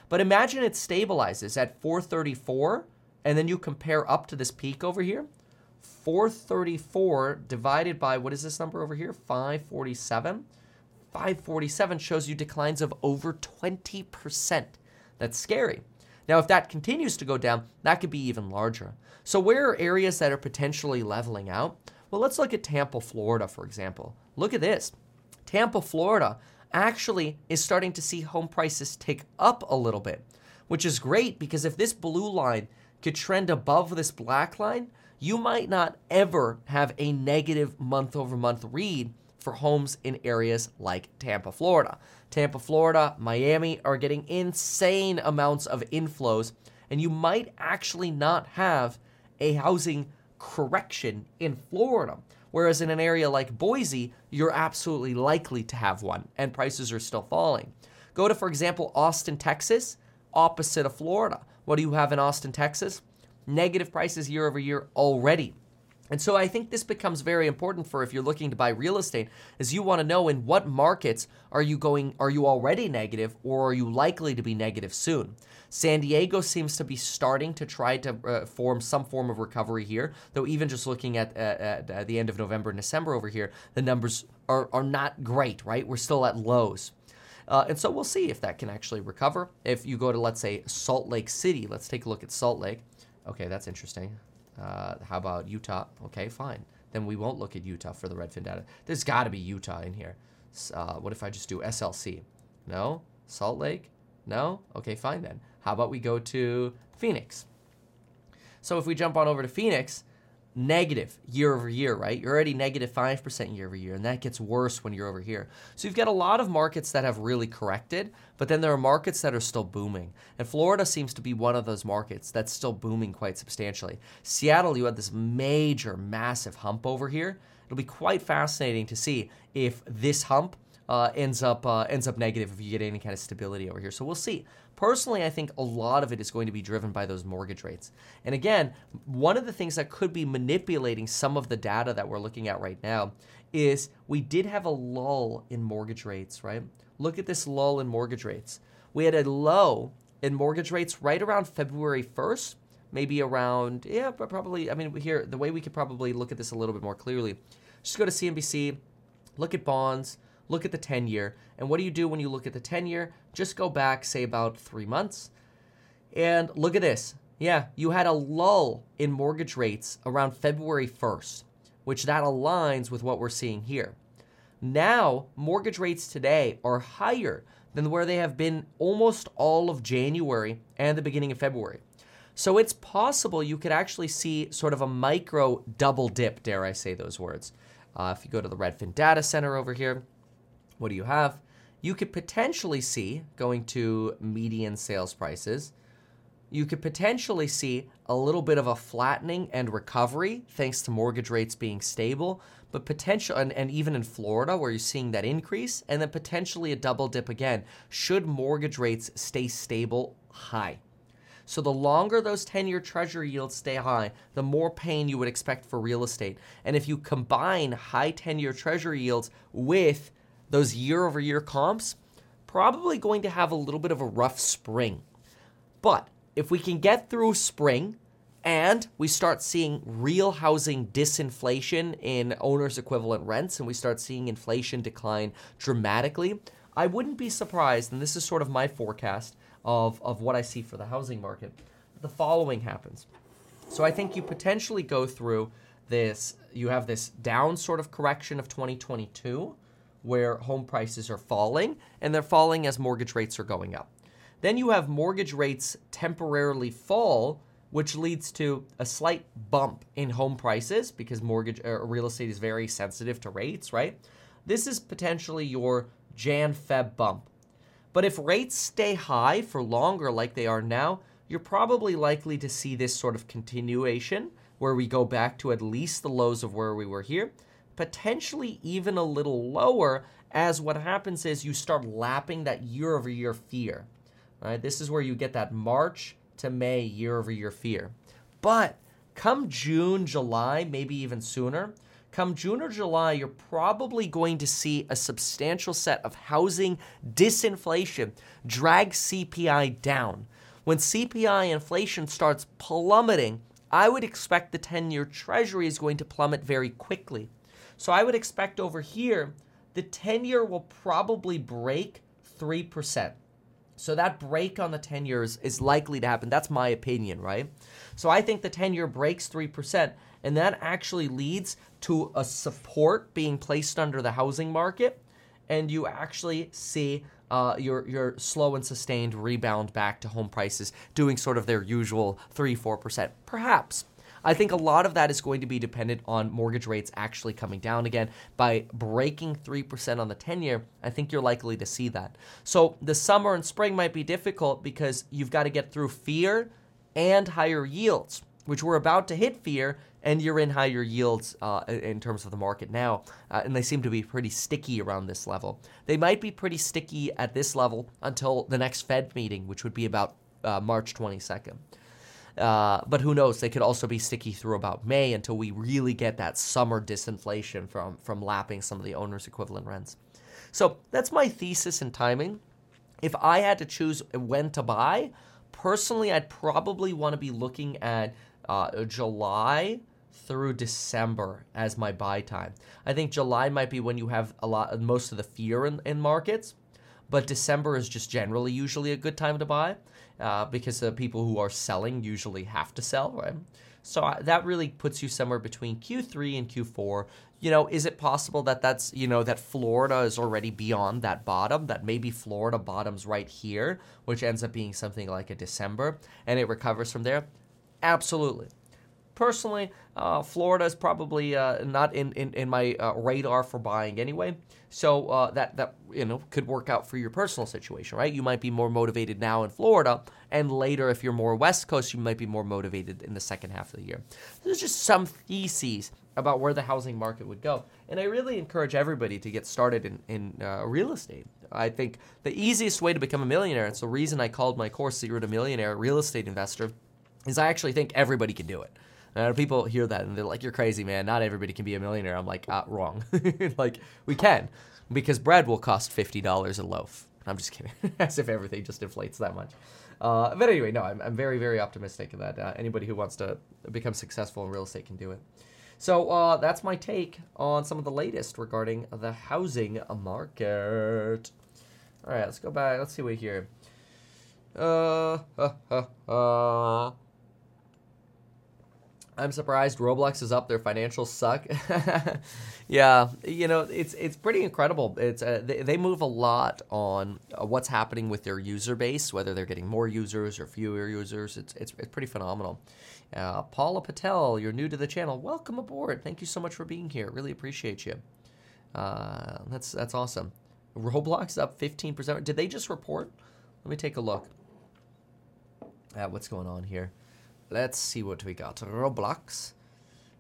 But imagine it stabilizes at four thirty-four, and then you compare up to this peak over here. four thirty-four divided by, what is this number over here? five forty-seven. five forty-seven shows you declines of over twenty percent. That's scary. Now, if that continues to go down, that could be even larger. So where are areas that are potentially leveling out? Well, let's look at Tampa, Florida, for example. Look at this. Tampa, Florida actually is starting to see home prices tick up a little bit, which is great because if this blue line could trend above this black line, you might not ever have a negative month-over-month read for homes in areas like Tampa, Florida. Tampa, Florida, Miami are getting insane amounts of inflows, and you might actually not have a housing correction in Florida. Whereas in an area like Boise, you're absolutely likely to have one, and prices are still falling. Go to, for example, Austin, Texas, opposite of Florida. What do you have in Austin, Texas? Negative prices year over year already. And so I think this becomes very important for if you're looking to buy real estate, is you want to know in what markets are you going, are you already negative or are you likely to be negative soon? San Diego seems to be starting to try to uh, form some form of recovery here, though even just looking at, uh, at uh, the end of November and December over here, the numbers are, are not great, right? We're still at lows. Uh, and so we'll see if that can actually recover. If you go to, let's say, Salt Lake City, let's take a look at Salt Lake. Okay, that's interesting. Uh, how about Utah? Okay, fine. Then we won't look at Utah for the Redfin data. There's got to be Utah in here. Uh, what if I just do S L C? No? Salt Lake? No? Okay, fine then. How about we go to Phoenix? So if we jump on over to Phoenix, negative year over year, right? You're already negative five percent year over year, and that gets worse when you're over here. So you've got a lot of markets that have really corrected, but then there are markets that are still booming. And Florida seems to be one of those markets that's still booming quite substantially. Seattle, you had this major, massive hump over here. It'll be quite fascinating to see if this hump uh, ends up uh, ends up negative if you get any kind of stability over here. So we'll see. Personally, I think a lot of it is going to be driven by those mortgage rates. And again, one of the things that could be manipulating some of the data that we're looking at right now is we did have a lull in mortgage rates, right? Look at this lull in mortgage rates. We had a low in mortgage rates right around February first, maybe around, yeah, probably, I mean, here, the way we could probably look at this a little bit more clearly, just go to C N B C, look at bonds, look at the ten-year, and what do you do when you look at the ten-year? Just go back, say, about three months, and look at this. Yeah, you had a lull in mortgage rates around February first, which that aligns with what we're seeing here. Now, mortgage rates today are higher than where they have been almost all of January and the beginning of February. So it's possible you could actually see sort of a micro double dip, dare I say those words. Uh, if you go to the Redfin Data Center over here, what do you have? You could potentially see, going to median sales prices, you could potentially see a little bit of a flattening and recovery thanks to mortgage rates being stable, but potential, and, and even in Florida where you're seeing that increase, and then potentially a double dip again, should mortgage rates stay stable high. So the longer those ten-year treasury yields stay high, the more pain you would expect for real estate. And if you combine high ten-year treasury yields with those year-over-year comps, probably going to have a little bit of a rough spring. But if we can get through spring and we start seeing real housing disinflation in owner's equivalent rents and we start seeing inflation decline dramatically, I wouldn't be surprised, and this is sort of my forecast of, of what I see for the housing market, the following happens. So I think you potentially go through this, you have this down sort of correction of twenty twenty-two, where home prices are falling, and they're falling as mortgage rates are going up. Then you have mortgage rates temporarily fall, which leads to a slight bump in home prices because mortgage uh, real estate is very sensitive to rates, right? This is potentially your Jan-Feb bump. But if rates stay high for longer like they are now, you're probably likely to see this sort of continuation where we go back to at least the lows of where we were here, potentially even a little lower, as what happens is you start lapping that year-over-year fear. Right? This is where you get that March to May year-over-year fear. But come June, July, maybe even sooner, come June or July, you're probably going to see a substantial set of housing disinflation drag C P I down. When C P I inflation starts plummeting, I would expect the ten-year Treasury is going to plummet very quickly. So I would expect over here, the ten-year will probably break three percent. So that break on the ten-year is, is likely to happen. That's my opinion, right? So I think the ten-year breaks three percent, and that actually leads to a support being placed under the housing market, and you actually see uh, your, your slow and sustained rebound back to home prices doing sort of their usual three, four percent, perhaps. I think a lot of that is going to be dependent on mortgage rates actually coming down again. By breaking three percent on the ten-year, I think you're likely to see that. So the summer and spring might be difficult because you've got to get through fear and higher yields, which we're about to hit fear, and you're in higher yields uh, in terms of the market now, uh, and they seem to be pretty sticky around this level. They might be pretty sticky at this level until the next Fed meeting, which would be about uh, March twenty-second. Uh, but who knows? They could also be sticky through about May until we really get that summer disinflation from, from lapping some of the owner's equivalent rents. So that's my thesis and timing. If I had to choose when to buy, personally, I'd probably want to be looking at uh, July through December as my buy time. I think July might be when you have a lot, most of the fear in, in markets, but December is just generally usually a good time to buy uh, because the people who are selling usually have to sell, right? So I, that really puts you somewhere between Q three and Q four. You know, is it possible that that's, you know, that Florida is already beyond that bottom, that maybe Florida bottoms right here, which ends up being something like a December, and it recovers from there? Absolutely. Personally, uh, Florida is probably uh, not in, in, in my uh, radar for buying anyway. So uh, that, that, you know, could work out for your personal situation, right? You might be more motivated now in Florida, and later if you're more West Coast, you might be more motivated in the second half of the year. There's just some theses about where the housing market would go. And I really encourage everybody to get started in, in uh, real estate. I think the easiest way to become a millionaire, it's the reason I called my course Zero to Millionaire Real Estate Investor, is I actually think everybody can do it. Uh, people hear that and they're like, you're crazy, man. Not everybody can be a millionaire. I'm like, ah, wrong. Like, we can, because bread will cost fifty dollars a loaf. I'm just kidding. As if everything just inflates that much. Uh, but anyway, no, I'm, I'm very, very optimistic that uh, anybody who wants to become successful in real estate can do it. So uh, that's my take on some of the latest regarding the housing market. All right, let's go back. Let's see what we hear. Uh, uh, uh, uh. I'm surprised Roblox is up. Their financials suck. Yeah, you know, it's it's pretty incredible. It's uh, they, they move a lot on uh, what's happening with their user base, whether they're getting more users or fewer users. It's it's, it's pretty phenomenal. Uh, Paula Patel, you're new to the channel. Welcome aboard. Thank you so much for being here. Really appreciate you. Uh, that's that's awesome. Roblox up fifteen percent. Did they just report? Let me take a look at what's going on here. Let's see what we got. Roblox.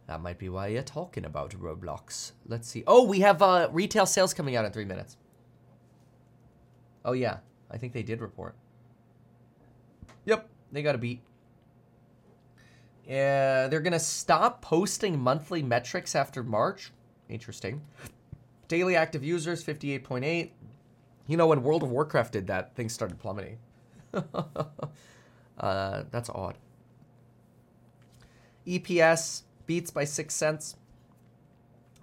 That might be why you're talking about Roblox. Let's see. Oh, we have uh, retail sales coming out in three minutes. Oh, yeah. I think they did report. Yep. They got a beat. Yeah, they're going to stop posting monthly metrics after March. Interesting. Daily active users, fifty-eight point eight. You know, when World of Warcraft did that, things started plummeting. uh, that's odd. E P S beats by six cents.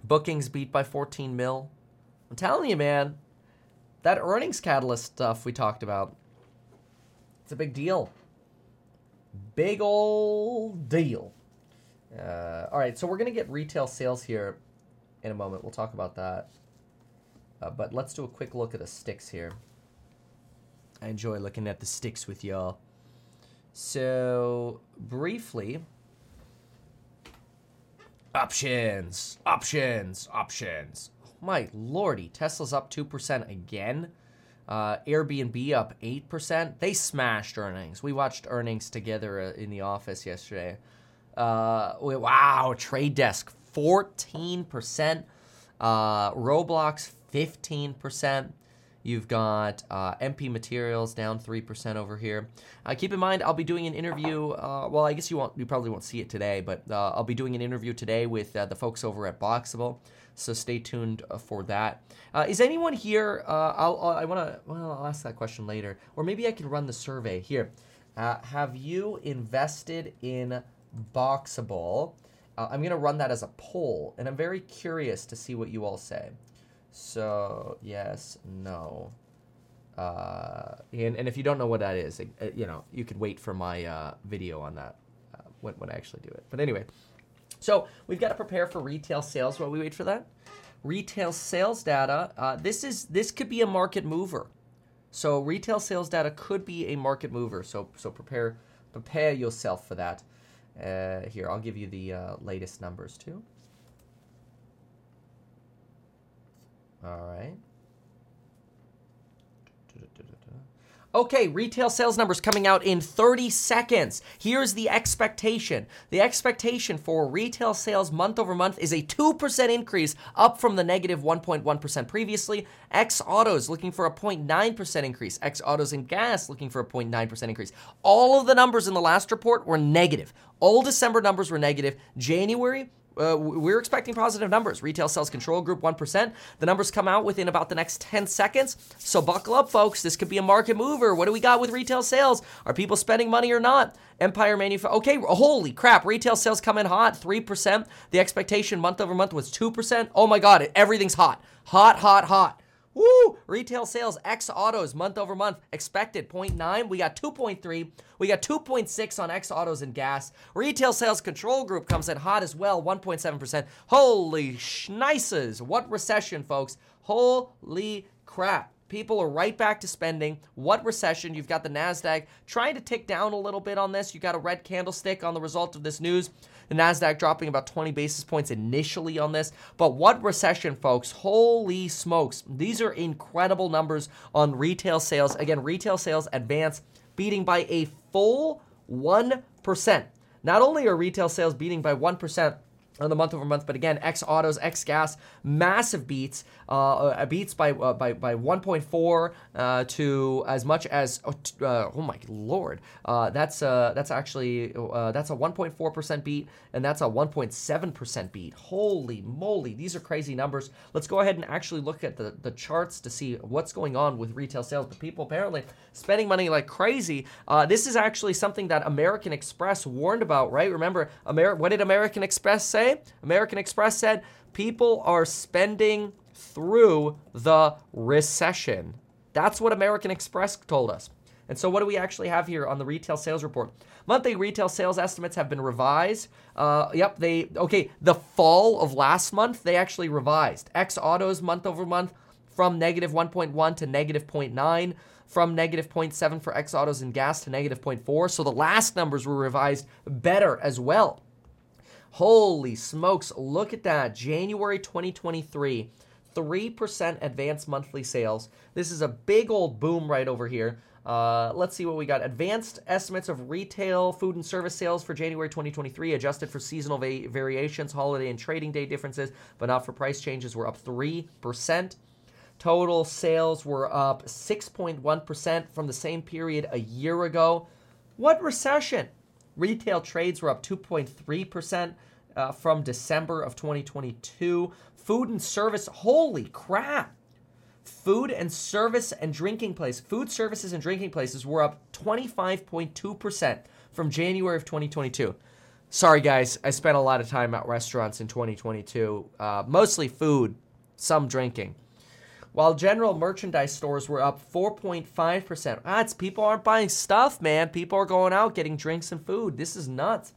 Bookings beat by fourteen mil. I'm telling you, man, that earnings catalyst stuff we talked about, it's a big deal. Big old deal. Uh, all right, so we're going to get retail sales here in a moment. We'll talk about that. Uh, but let's do a quick look at the sticks here. I enjoy looking at the sticks with y'all. So, briefly... Options, options, options. Oh, my lordy, Tesla's up two percent again. Uh, Airbnb up eight percent. They smashed earnings. We watched earnings together in the office yesterday. Uh, we, wow, Trade Desk fourteen percent. Uh, Roblox fifteen percent. You've got uh, M P Materials down three percent over here. Uh, keep in mind, I'll be doing an interview. Uh, well, I guess you won't, you probably won't see it today, but uh, I'll be doing an interview today with uh, the folks over at Boxable. So stay tuned uh, for that. Uh, is anyone here? Uh, I'll, I'll, I want to. Well, I'll ask that question later, or maybe I can run the survey here. Uh, have you invested in Boxable? Uh, I'm going to run that as a poll, and I'm very curious to see what you all say. So, yes, no. Uh, and, and if you don't know what that is, it, it, you know, you could wait for my uh, video on that uh, when, when I actually do it. But anyway, so we've got to prepare for retail sales while we wait for that. Retail sales data, uh, this is this could be a market mover. So retail sales data could be a market mover. So so prepare prepare yourself for that. Uh, here, I'll give you the uh, latest numbers too. All right. Okay, retail sales numbers coming out in thirty seconds. Here's the expectation. The expectation for retail sales month over month is a two percent increase, up from the negative one point one percent previously. X Autos looking for a zero point nine percent increase. X Autos and Gas looking for a zero point nine percent increase. All of the numbers in the last report were negative. All December numbers were negative. January, Uh, we're expecting positive numbers. Retail Sales Control Group, one percent. The numbers come out within about the next ten seconds. So buckle up, folks. This could be a market mover. What do we got with retail sales? Are people spending money or not? Empire Manufacturing. Okay, holy crap. Retail sales come in hot, three percent. The expectation month over month was two percent. Oh, my God. Everything's hot. Hot, hot, hot. Woo! Retail sales, X Autos, month over month, expected zero point nine. We got two point three. We got two point six on X Autos and Gas. Retail Sales Control Group comes in hot as well, one point seven percent. Holy schnices. What recession, folks? Holy crap. People are right back to spending. What recession? You've got the NASDAQ trying to tick down a little bit on this. You got a red candlestick on the result of this news. The NASDAQ dropping about twenty basis points initially on this. But what recession, folks? Holy smokes. These are incredible numbers on retail sales. Again, retail sales advance beating by a full one percent. Not only are retail sales beating by one percent, on the month over month, but again, X Autos, X Gas, massive beats, uh, beats by uh, by by one point four uh, to as much as uh, oh my lord, uh, that's uh, that's actually uh, that's a one point four percent beat, and that's a one point seven percent beat. Holy moly, these are crazy numbers. Let's go ahead and actually look at the the charts to see what's going on with retail sales. But people apparently spending money like crazy. Uh, this is actually something that American Express warned about, right? Remember, Amer- what did American Express say? American Express said people are spending through the recession. That's what American Express told us. And so what do we actually have here on the retail sales report? Monthly retail sales estimates have been revised. Uh, yep, they, okay, the fall of last month, they actually revised. X Autos month over month from negative one point one to negative zero point nine, from negative zero point seven for X Autos and Gas to negative zero point four. So the last numbers were revised better as well. Holy smokes, look at that. January twenty twenty-three, three percent advanced monthly sales. This is a big old boom right over here. Uh, let's see what we got. Advanced estimates of retail food and service sales for January twenty twenty-three, adjusted for seasonal va- variations, holiday and trading day differences, but not for price changes, were up three percent. Total sales were up six point one percent from the same period a year ago. What recession? Retail trades were up two point three percent uh, from December of twenty twenty-two. Food and service, holy crap. Food and service and drinking place, food services and drinking places were up twenty-five point two percent from January of twenty twenty-two. Sorry guys, I spent a lot of time at restaurants in twenty twenty-two, uh, mostly food, some drinking. While general merchandise stores were up four point five percent. Ah, it's people aren't buying stuff, man. People are going out getting drinks and food. This is nuts.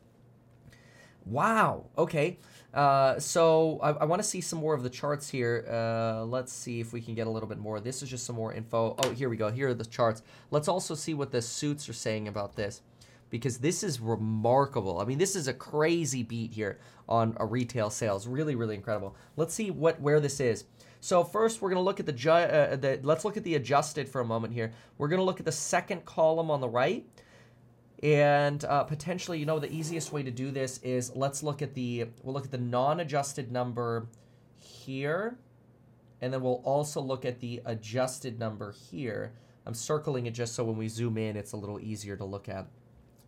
Wow. Okay. Uh, so I, I want to see some more of the charts here. Uh, let's see if we can get a little bit more. This is just some more info. Oh, here we go. Here are the charts. Let's also see what the suits are saying about this, because this is remarkable. I mean, this is a crazy beat here on a retail sales. Really, really incredible. Let's see what where this is. So first, we're going to look at the, ju- uh, the, let's look at the adjusted for a moment here. We're going to look at the second column on the right. And uh, potentially, you know, the easiest way to do this is let's look at the, we'll look at the non-adjusted number here. And then we'll also look at the adjusted number here. I'm circling it just so when we zoom in, it's a little easier to look at.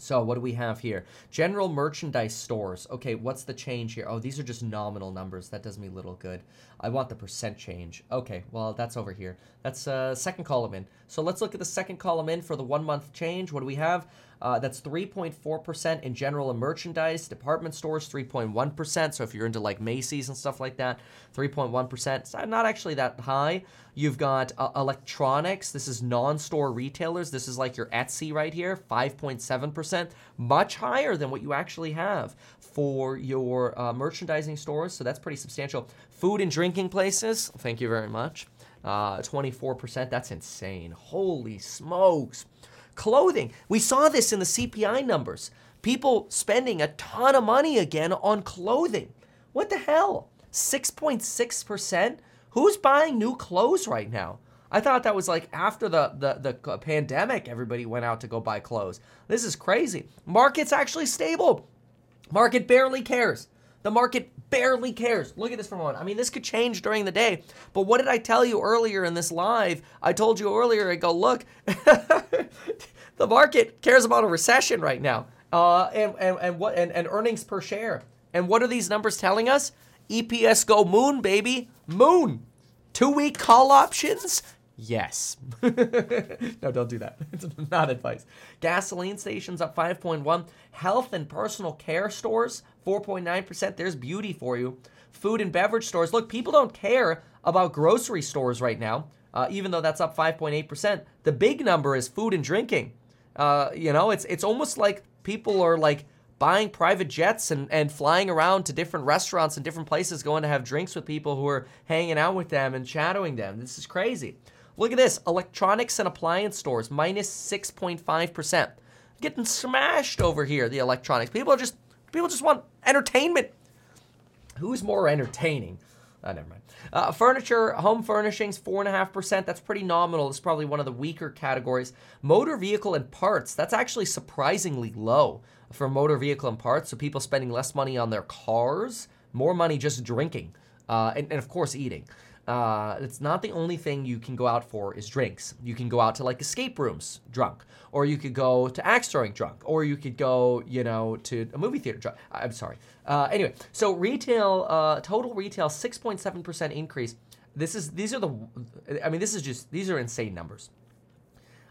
So what do we have here? General merchandise stores. Okay, what's the change here? Oh, these are just nominal numbers. That does me little good. I want the percent change. Okay, well, that's over here. That's uh, second column in. So let's look at the second column in for the one-month change. What do we have? Uh, that's three point four percent in general and merchandise. Department stores, three point one percent. So if you're into like Macy's and stuff like that, three point one percent. It's not actually that high. You've got uh, electronics. This is non-store retailers. This is like your Etsy right here, five point seven percent. Much higher than what you actually have for your uh, merchandising stores. So that's pretty substantial. Food and drinking places. Thank you very much. Uh, twenty-four percent. That's insane. Holy smokes. clothing. We saw this in the C P I numbers. People spending a ton of money again on clothing. What the hell? six point six percent? Who's buying new clothes right now? I thought that was like after the, the, the pandemic, everybody went out to go buy clothes. This is crazy. Market's actually stable. Market barely cares. The market barely cares. Look at this for a moment. I mean, this could change during the day. But what did I tell you earlier in this live? I told you earlier, I go, look, the market cares about a recession right now. Uh, and, and, and, what, and, and earnings per share. And what are these numbers telling us? E P S go moon, baby. Moon. Two-week call options? Yes. No, don't do that. It's not advice. Gasoline stations up five point one. Health and personal care stores, four point nine percent. There's beauty for you. Food and beverage stores. Look, people don't care about grocery stores right now, uh, even though that's up five point eight percent. The big number is food and drinking. Uh, you know, it's it's almost like people are like buying private jets and, and flying around to different restaurants and different places, going to have drinks with people who are hanging out with them and shadowing them. This is crazy. Look at this. Electronics and appliance stores, minus six point five percent. Getting smashed over here, the electronics. People are just, people just want entertainment. Who's more entertaining? Oh, never mind. Uh, furniture, home furnishings, four point five percent. That's pretty nominal. It's probably one of the weaker categories. Motor vehicle and parts, that's actually surprisingly low for motor vehicle and parts. So people spending less money on their cars, more money just drinking, uh, and, and of course eating. Uh, it's not the only thing you can go out for is drinks. You can go out to like escape rooms drunk, or you could go to axe throwing drunk, or you could go, you know, to a movie theater drunk. I'm sorry. Uh, anyway, so retail, uh, total retail, six point seven percent increase. This is, these are the, I mean, this is just, these are insane numbers.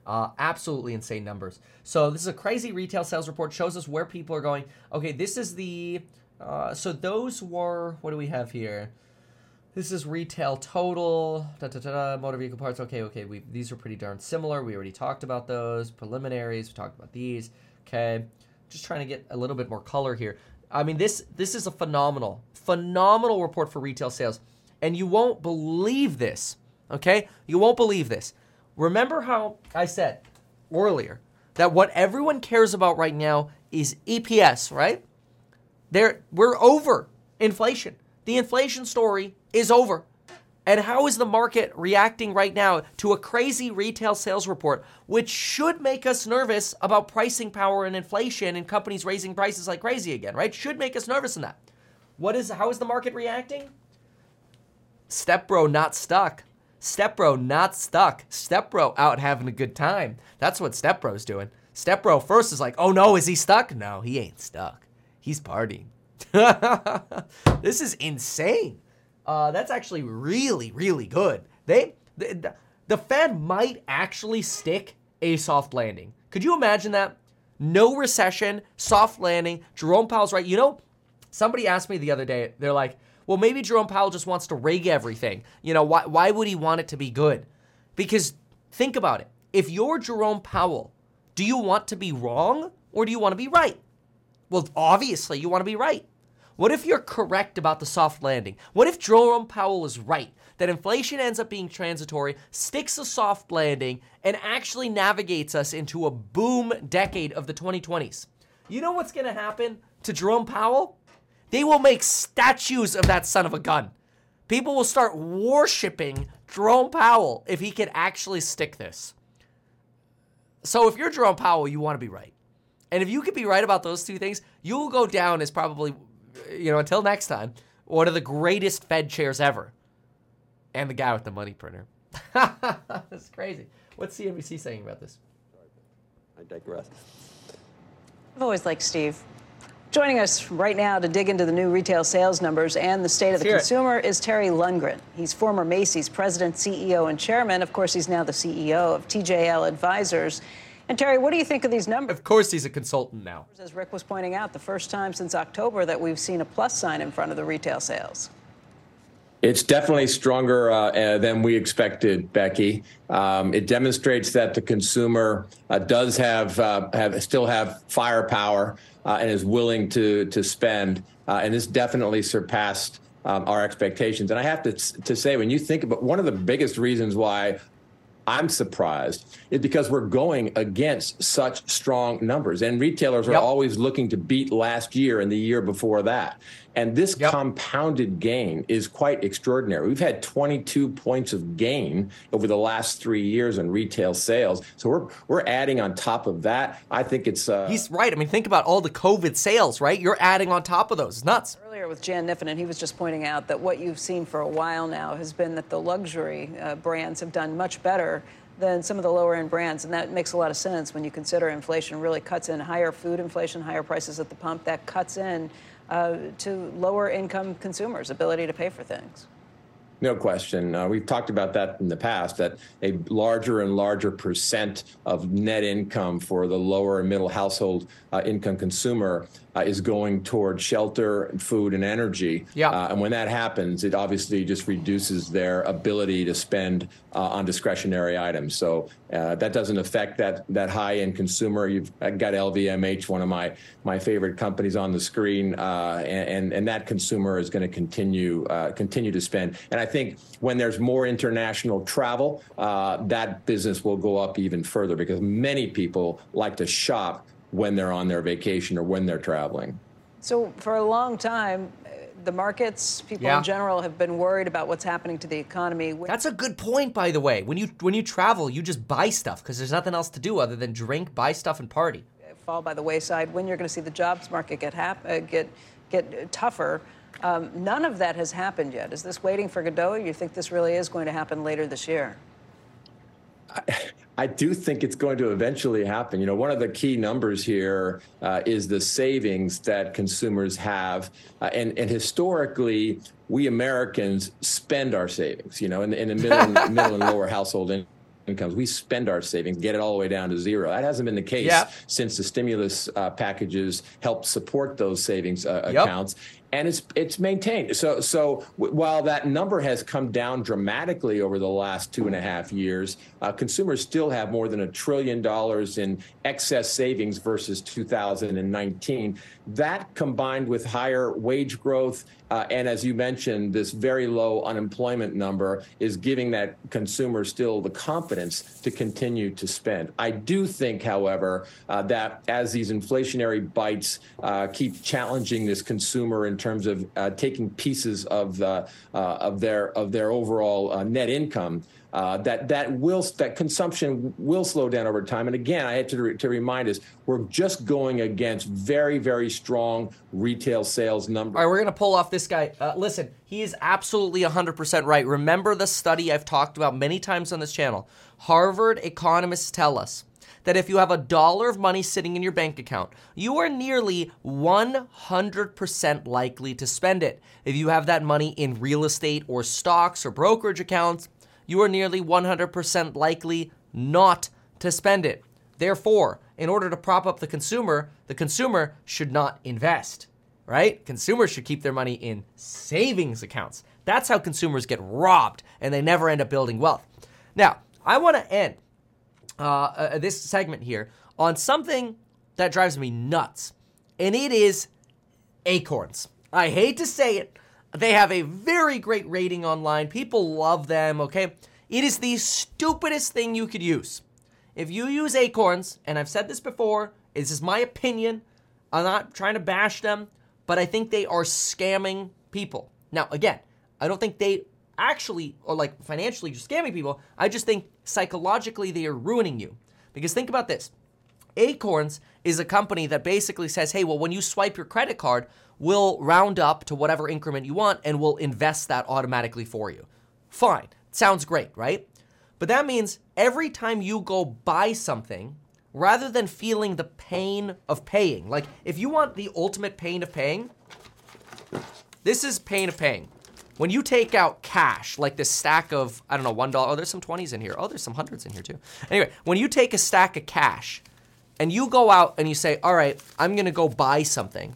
Uh, absolutely insane numbers. So this is a crazy retail sales report, shows us where people are going. Okay, this is the, uh, so those were, what do we have here? This is retail total, da, da, da, da, motor vehicle parts. Okay, okay, we, these are pretty darn similar. We already talked about those. Preliminaries, we talked about these. Okay, just trying to get a little bit more color here. I mean, this this is a phenomenal, phenomenal report for retail sales. And you won't believe this, okay? You won't believe this. Remember how I said earlier that what everyone cares about right now is E P S, right? They're, we're over inflation. The inflation story is over. And how is the market reacting right now to a crazy retail sales report, which should make us nervous about pricing power and inflation and companies raising prices like crazy again, right? Should make us nervous in that. What is, how is the market reacting? Stepbro not stuck. Stepbro not stuck. Stepbro out having a good time. That's what Stepbro's doing. Stepbro first is like, oh no, is he stuck? No, he ain't stuck. He's partying. This is insane. Uh, that's actually really, really good. They, the, the Fed might actually stick a soft landing. Could you imagine that? No recession, soft landing. Jerome Powell's right. You know, somebody asked me the other day, they're like, well, maybe Jerome Powell just wants to rig everything. You know, why, why would he want it to be good? Because think about it. If you're Jerome Powell, do you want to be wrong or do you want to be right? Well, obviously you want to be right. What if you're correct about the soft landing? What if Jerome Powell is right, that inflation ends up being transitory, sticks a soft landing, and actually navigates us into a boom decade of the twenty twenties? You know what's gonna happen to Jerome Powell? They will make statues of that son of a gun. People will start worshiping Jerome Powell if he can actually stick this. So if you're Jerome Powell, you wanna be right. And if you could be right about those two things, you'll go down as probably, you know, until next time, one of the greatest Fed chairs ever. And the guy with the money printer. That's crazy. What's C N B C saying about this? I digress. I've always liked Steve. Joining us right now to dig into the new retail sales numbers and the state of the consumer is Terry Lundgren. He's former Macy's president, C E O, and chairman. Of course, he's now the C E O of T J L Advisors. And Terry, what do you think of these numbers? Of course he's a consultant now. As Rick was pointing out, the first time since October that we've seen a plus sign in front of the retail sales. It's definitely stronger uh, than we expected, Becky. Um, it demonstrates that the consumer uh, does have, uh, have still have firepower uh, and is willing to, to spend. Uh, and this definitely surpassed um, our expectations. And I have to, to say, when you think about one of the biggest reasons why I'm surprised is because we're going against such strong numbers, and retailers are yep. always looking to beat last year and the year before that. And this yep. compounded gain is quite extraordinary. We've had twenty-two points of gain over the last three years in retail sales. So we're we're adding on top of that. I think it's... Uh, He's right. I mean, think about all the COVID sales, right? You're adding on top of those. It's nuts. Earlier with Jan Niffen, and he was just pointing out that what you've seen for a while now has been that the luxury uh, brands have done much better than some of the lower-end brands, and that makes a lot of sense when you consider inflation really cuts in higher food inflation, higher prices at the pump. That cuts in Uh, to lower-income consumers' ability to pay for things. No question. Uh, we've talked about that in the past, that a larger and larger percent of net income for the lower and middle household uh, income consumer uh, is going toward shelter and food and energy. Yeah. Uh, and when that happens, it obviously just reduces their ability to spend uh, on discretionary items. So uh, that doesn't affect that that high-end consumer. You've got L V M H, one of my my favorite companies, on the screen, uh, and, and and that consumer is going to continue uh, continue to spend. And I think when there's more international travel, uh, that business will go up even further because many people like to shop when they're on their vacation or when they're traveling. So for a long time, the markets, people yeah. in general, have been worried about what's happening to the economy. That's a good point, by the way. When you when you travel, you just buy stuff because there's nothing else to do other than drink, buy stuff, and party. Fall by the wayside, when you're going to see the jobs market get hap- uh, get get tougher. Um, none of that has happened yet. Is this waiting for Godot? You think this really is going to happen later this year? I, I do think it's going to eventually happen. You know, one of the key numbers here uh, is the savings that consumers have. Uh, and, and historically, we Americans spend our savings, you know, in, in the middle and, middle and lower household income. Incomes. We spend our savings, get it all the way down to zero. That hasn't been the case yep. since the stimulus uh, packages helped support those savings uh, yep. accounts, and it's it's maintained. So so w- while that number has come down dramatically over the last two and a half years, uh, consumers still have more than a trillion dollars in excess savings versus two thousand nineteen. That combined with higher wage growth uh, and, as you mentioned, this very low unemployment number is giving that consumer still the confidence to continue to spend. I do think, however, uh, that as these inflationary bites uh, keep challenging this consumer in terms of uh, taking pieces of the, uh, of their of their overall uh, net income, uh, that that will that consumption will slow down over time. And again, I had to re- to remind us we're just going against very very strong retail sales numbers. All right, we're gonna pull off this guy. Uh, listen, he is absolutely one hundred percent right. Remember the study I've talked about many times on this channel. Harvard economists tell us that if you have a dollar of money sitting in your bank account, you are nearly one hundred percent likely to spend it. If you have that money in real estate or stocks or brokerage accounts, you are nearly one hundred percent likely not to spend it. Therefore, in order to prop up the consumer, the consumer should not invest, right? Consumers should keep their money in savings accounts. That's how consumers get robbed, and they never end up building wealth. Now, I want to end uh, uh, this segment here on something that drives me nuts, and it is Acorns. I hate to say it. They have a very great rating online. People love them, okay? It is the stupidest thing you could use. If you use Acorns, and I've said this before, this is my opinion. I'm not trying to bash them, but I think they are scamming people. Now, again, I don't think they... actually, or like financially, you're scamming people. I just think psychologically they are ruining you. Because think about this. Acorns is a company that basically says, hey, well, when you swipe your credit card, we'll round up to whatever increment you want and we'll invest that automatically for you. Fine. Sounds great, right? But that means every time you go buy something, rather than feeling the pain of paying, like if you want the ultimate pain of paying, this is pain of paying. When you take out cash, like this stack of, I don't know, one dollar, oh, there's some twenties in here. Oh, there's some hundreds in here too. Anyway, when you take a stack of cash and you go out and you say, all right, I'm going to go buy something.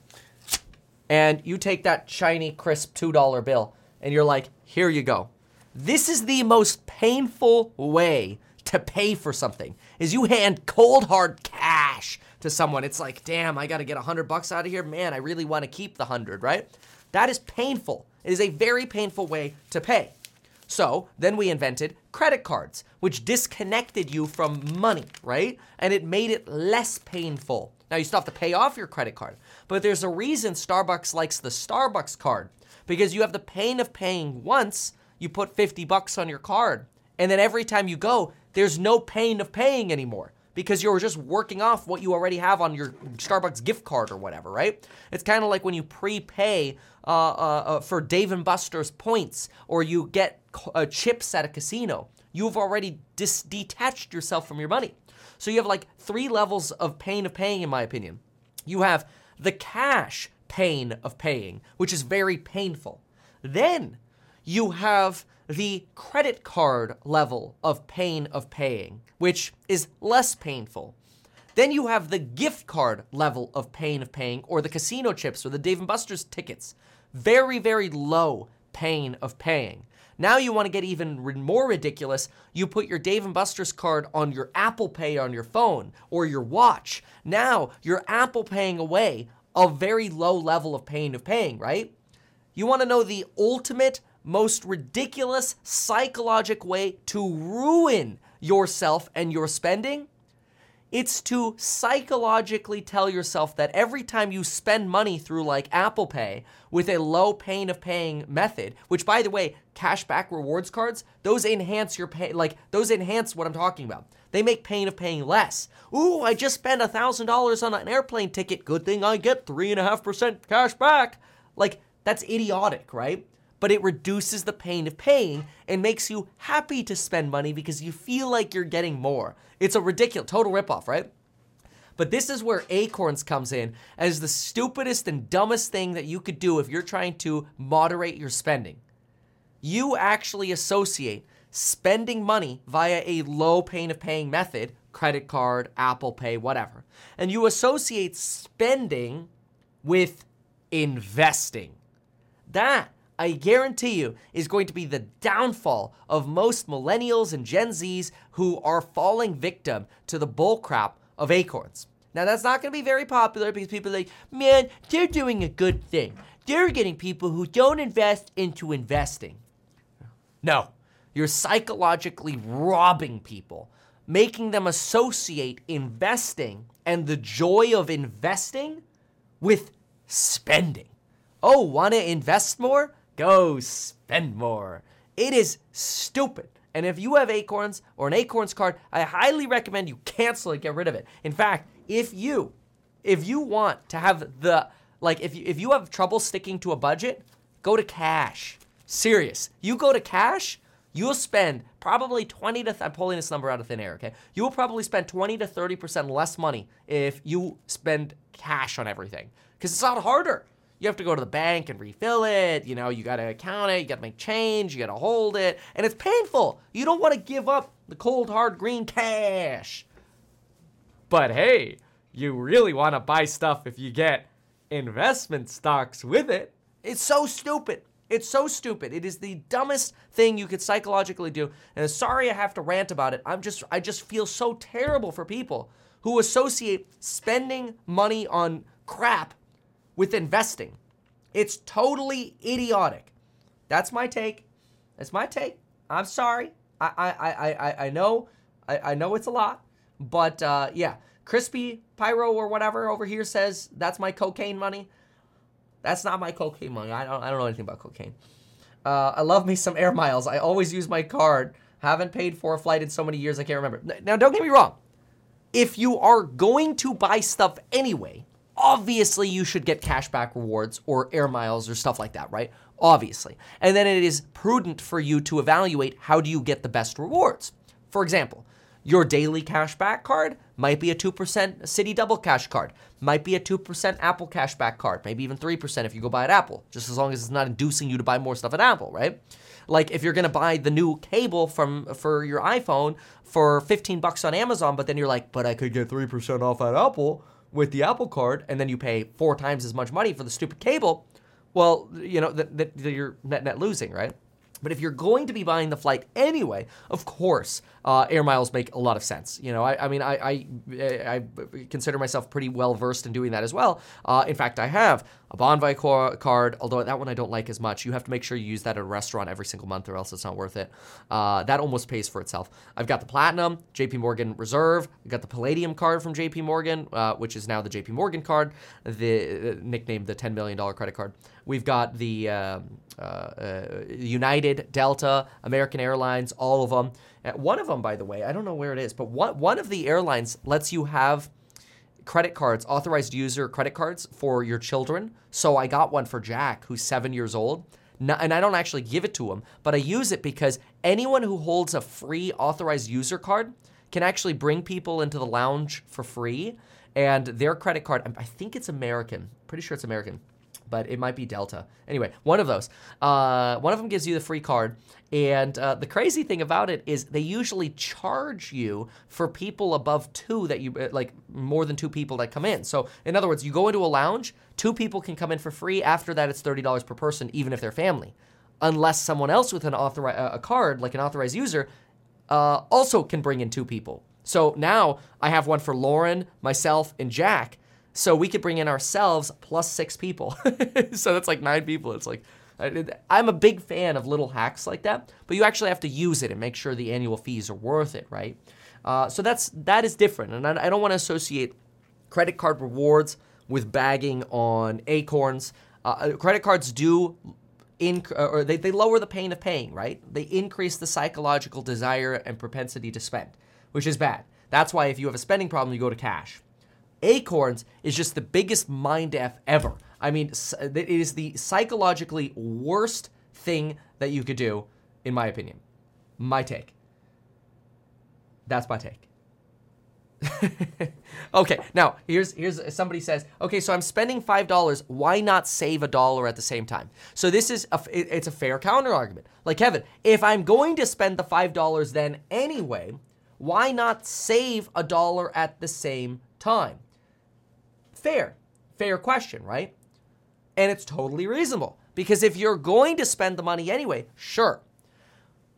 And you take that shiny, crisp two dollar bill and you're like, here you go. This is the most painful way to pay for something, is you hand cold, hard cash to someone. It's like, damn, I got to get one hundred bucks out of here. Man, I really want to keep the one hundred, right? That is painful. It is a very painful way to pay. So then we invented credit cards, which disconnected you from money, right? And it made it less painful. Now you still have to pay off your credit card, but there's a reason Starbucks likes the Starbucks card, because you have the pain of paying once. You put fifty bucks on your card, and then every time you go, there's no pain of paying anymore because you're just working off what you already have on your Starbucks gift card or whatever, right? It's kind of like when you prepay uh, uh, uh, for Dave and Buster's points, or you get uh, chips at a casino. You've already dis- detached yourself from your money. So you have like three levels of pain of paying, in my opinion. You have the cash pain of paying, which is very painful. Then you have the credit card level of pain of paying, which is less painful. Then you have the gift card level of pain of paying, or the casino chips, or the Dave and Buster's tickets. Very, very low pain of paying. Now you want to get even more ridiculous. You put your Dave and Buster's card on your Apple Pay on your phone or your watch. Now you're Apple paying away a very low level of pain of paying, right? You want to know the ultimate, most ridiculous psychologic way to ruin yourself and your spending? It's to psychologically tell yourself that every time you spend money through like Apple Pay with a low pain of paying method, which by the way, cashback rewards cards, those enhance your pay, like those enhance what I'm talking about. They make pain of paying less. Ooh, I just spent one thousand dollars on an airplane ticket. Good thing I get three point five percent cash back. Like that's idiotic, right? But it reduces the pain of paying and makes you happy to spend money because you feel like you're getting more. It's a ridiculous, total ripoff, right? But this is where Acorns comes in as the stupidest and dumbest thing that you could do if you're trying to moderate your spending. You actually associate spending money via a low pain of paying method, credit card, Apple Pay, whatever. And you associate spending with investing. That, I guarantee you, is going to be the downfall of most millennials and Gen Zs who are falling victim to the bullcrap of Acorns. Now, that's not going to be very popular because people are like, man, they're doing a good thing. They're getting people who don't invest into investing. No, you're psychologically robbing people, making them associate investing and the joy of investing with spending. Oh, want to invest more? Go spend more. It is stupid. And if you have Acorns or an Acorns card, I highly recommend you cancel it, get rid of it. In fact, if you, if you want to have the, like if you, if you have trouble sticking to a budget, go to cash. Serious. You go to cash, you'll spend probably twenty to, th- I'm pulling this number out of thin air, okay? You will probably spend twenty to thirty percent less money if you spend cash on everything. Because it's a lot harder. You have to go to the bank and refill it. You know, you got to account it. You got to make change. You got to hold it. And it's painful. You don't want to give up the cold, hard, green cash. But hey, you really want to buy stuff if you get investment stocks with it. It's so stupid. It's so stupid. It is the dumbest thing you could psychologically do. And sorry I have to rant about it. I'm just, I just feel so terrible for people who associate spending money on crap with investing. It's totally idiotic. That's my take. That's my take. I'm sorry. I I I I, I know. I, I know it's a lot. But uh, yeah, Crispy Pyro or whatever over here says that's my cocaine money. That's not my cocaine money. I don't I don't know anything about cocaine. Uh, I love me some air miles. I always use my card. Haven't paid for a flight in so many years I can't remember. Now don't get me wrong. If you are going to buy stuff anyway, obviously, you should get cashback rewards or air miles or stuff like that, right? Obviously. And then it is prudent for you to evaluate how do you get the best rewards. For example, your daily cashback card might be a two percent Citi Double Cash card, might be a two percent Apple cashback card, maybe even three percent if you go buy at Apple, just as long as it's not inducing you to buy more stuff at Apple, right? Like if you're going to buy the new cable from for your iPhone for fifteen bucks on Amazon, but then you're like, but I could get three percent off at Apple with the Apple card, and then you pay four times as much money for the stupid cable, well, you know, that th- you're net net losing, right? But if you're going to be buying the flight anyway, of course, uh, air miles make a lot of sense. You know, I, I mean, I, I I consider myself pretty well versed in doing that as well. Uh, in fact, I have a Bonvoy car- card, although that one I don't like as much. You have to make sure you use that at a restaurant every single month or else it's not worth it. Uh, that almost pays for itself. I've got the Platinum, J P Morgan Reserve. I've got the Palladium card from J P Morgan, uh, which is now the J P Morgan card, the uh, nicknamed the ten million dollars credit card. We've got the uh, uh, uh, United, Delta, American Airlines, all of them. Uh, one of them, by the way, I don't know where it is, but one, one of the airlines lets you have credit cards, authorized user credit cards for your children. So I got one for Jack, who's seven years old. No, and I don't actually give it to him, but I use it because anyone who holds a free authorized user card can actually bring people into the lounge for free. And their credit card, I think it's American. Pretty sure it's American, but it might be Delta. Anyway, one of those. Uh, one of them gives you the free card. And uh, the crazy thing about it is they usually charge you for people above two that you, like more than two people that come in. So in other words, you go into a lounge, two people can come in for free. After that, it's thirty dollars per person, even if they're family. Unless someone else with an authori- a card, like an authorized user, uh, also can bring in two people. So now I have one for Lauren, myself, and Jack. So we could bring in ourselves plus six people. So that's like nine people. It's like, I'm a big fan of little hacks like that, but you actually have to use it and make sure the annual fees are worth it, right? Uh, so that's that is different. And I, I don't want to associate credit card rewards with bagging on Acorns. Uh, credit cards do, inc- or they, they lower the pain of paying, right? They increase the psychological desire and propensity to spend, which is bad. That's why if you have a spending problem, you go to cash. Acorns is just the biggest mind F ever. I mean, it is the psychologically worst thing that you could do, in my opinion. My take. That's my take. Okay, now, here's, here's somebody says, okay, so I'm spending five dollars. Why not save a dollar at the same time? So this is, a, it's a fair counter argument. Like, Kevin, if I'm going to spend the five dollars then anyway, why not save a dollar at the same time? Fair, fair question, right? And it's totally reasonable because if you're going to spend the money anyway, sure.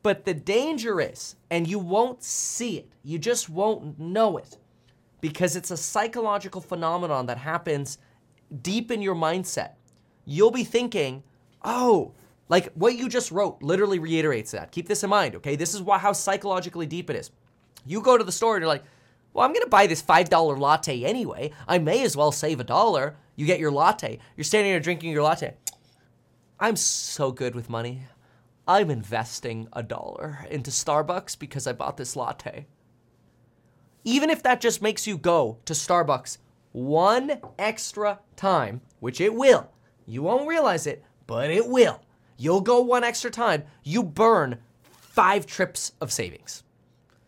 But the danger is, and you won't see it, you just won't know it because it's a psychological phenomenon that happens deep in your mindset. You'll be thinking, oh, like what you just wrote literally reiterates that. Keep this in mind, okay? This is why, how psychologically deep it is. You go to the store and you're like, well, I'm going to buy this five dollar latte anyway. I may as well save a dollar. You get your latte. You're standing there drinking your latte. I'm so good with money. I'm investing a dollar into Starbucks because I bought this latte. Even if that just makes you go to Starbucks one extra time, which it will. You won't realize it, but it will. You'll go one extra time. You burn five trips of savings.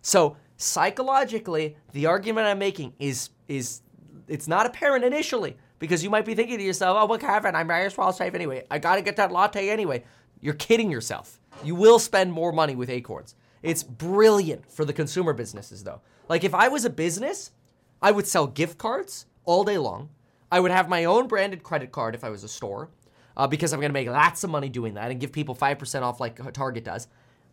So psychologically, the argument I'm making is is it's not apparent initially because you might be thinking to yourself, oh, well, Kevin, I might as well save anyway. I got to get that latte anyway. You're kidding yourself. You will spend more money with Acorns. It's brilliant for the consumer businesses, though. Like if I was a business, I would sell gift cards all day long. I would have my own branded credit card if I was a store uh, because I'm going to make lots of money doing that and give people five percent off like Target does.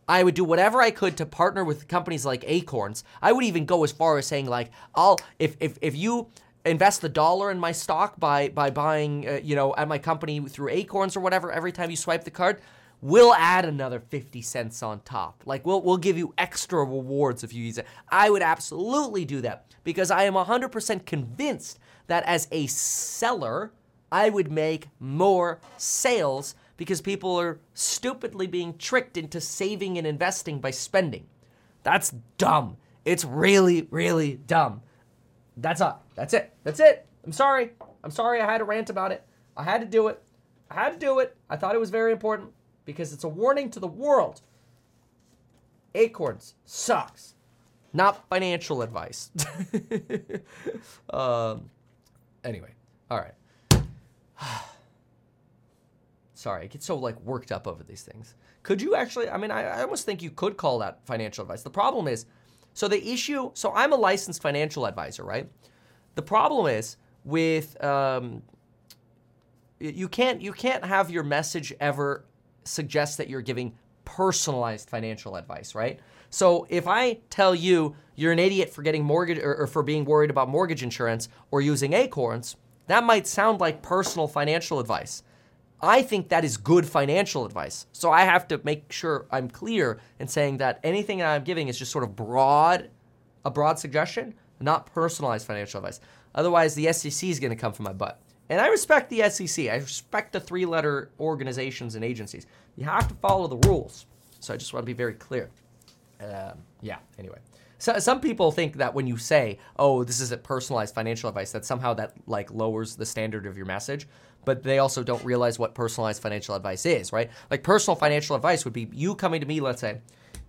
I would do whatever I could to partner with companies like Acorns. I would even go as far as saying like, I'll if if if you invest the dollar in my stock by by buying uh, you know at my company through Acorns or whatever, every time you swipe the card, we'll add another fifty cents on top. Like we'll we'll give you extra rewards if you use it. I would absolutely do that because I am one hundred percent convinced that as a seller, I would make more sales because people are stupidly being tricked into saving and investing by spending. That's dumb. It's really, really dumb. That's all. That's it. That's it. I'm sorry. I'm sorry I had to rant about it. I had to do it. I had to do it. I thought it was very important because it's a warning to the world. Acorns sucks. Not financial advice. um, anyway. All right. Sorry, I get so like worked up over these things. Could you actually, I mean, I, I almost think you could call that financial advice. The problem is, so the issue, so I'm a licensed financial advisor, right? The problem is with, um, you can't, you can't have your message ever suggest that you're giving personalized financial advice, right? So if I tell you you're an idiot for getting mortgage or, or for being worried about mortgage insurance or using Acorns, that might sound like personal financial advice. I think that is good financial advice. So I have to make sure I'm clear in saying that anything that I'm giving is just sort of broad, a broad suggestion, not personalized financial advice. Otherwise, the S E C is going to come for my butt. And I respect the S E C. I respect the three-letter organizations and agencies. You have to follow the rules. So I just want to be very clear. Um, yeah, anyway. So, some people think that when you say, oh, this isn't personalized financial advice, that somehow that like lowers the standard of your message. But they also don't realize what personalized financial advice is, right? Like personal financial advice would be you coming to me, let's say,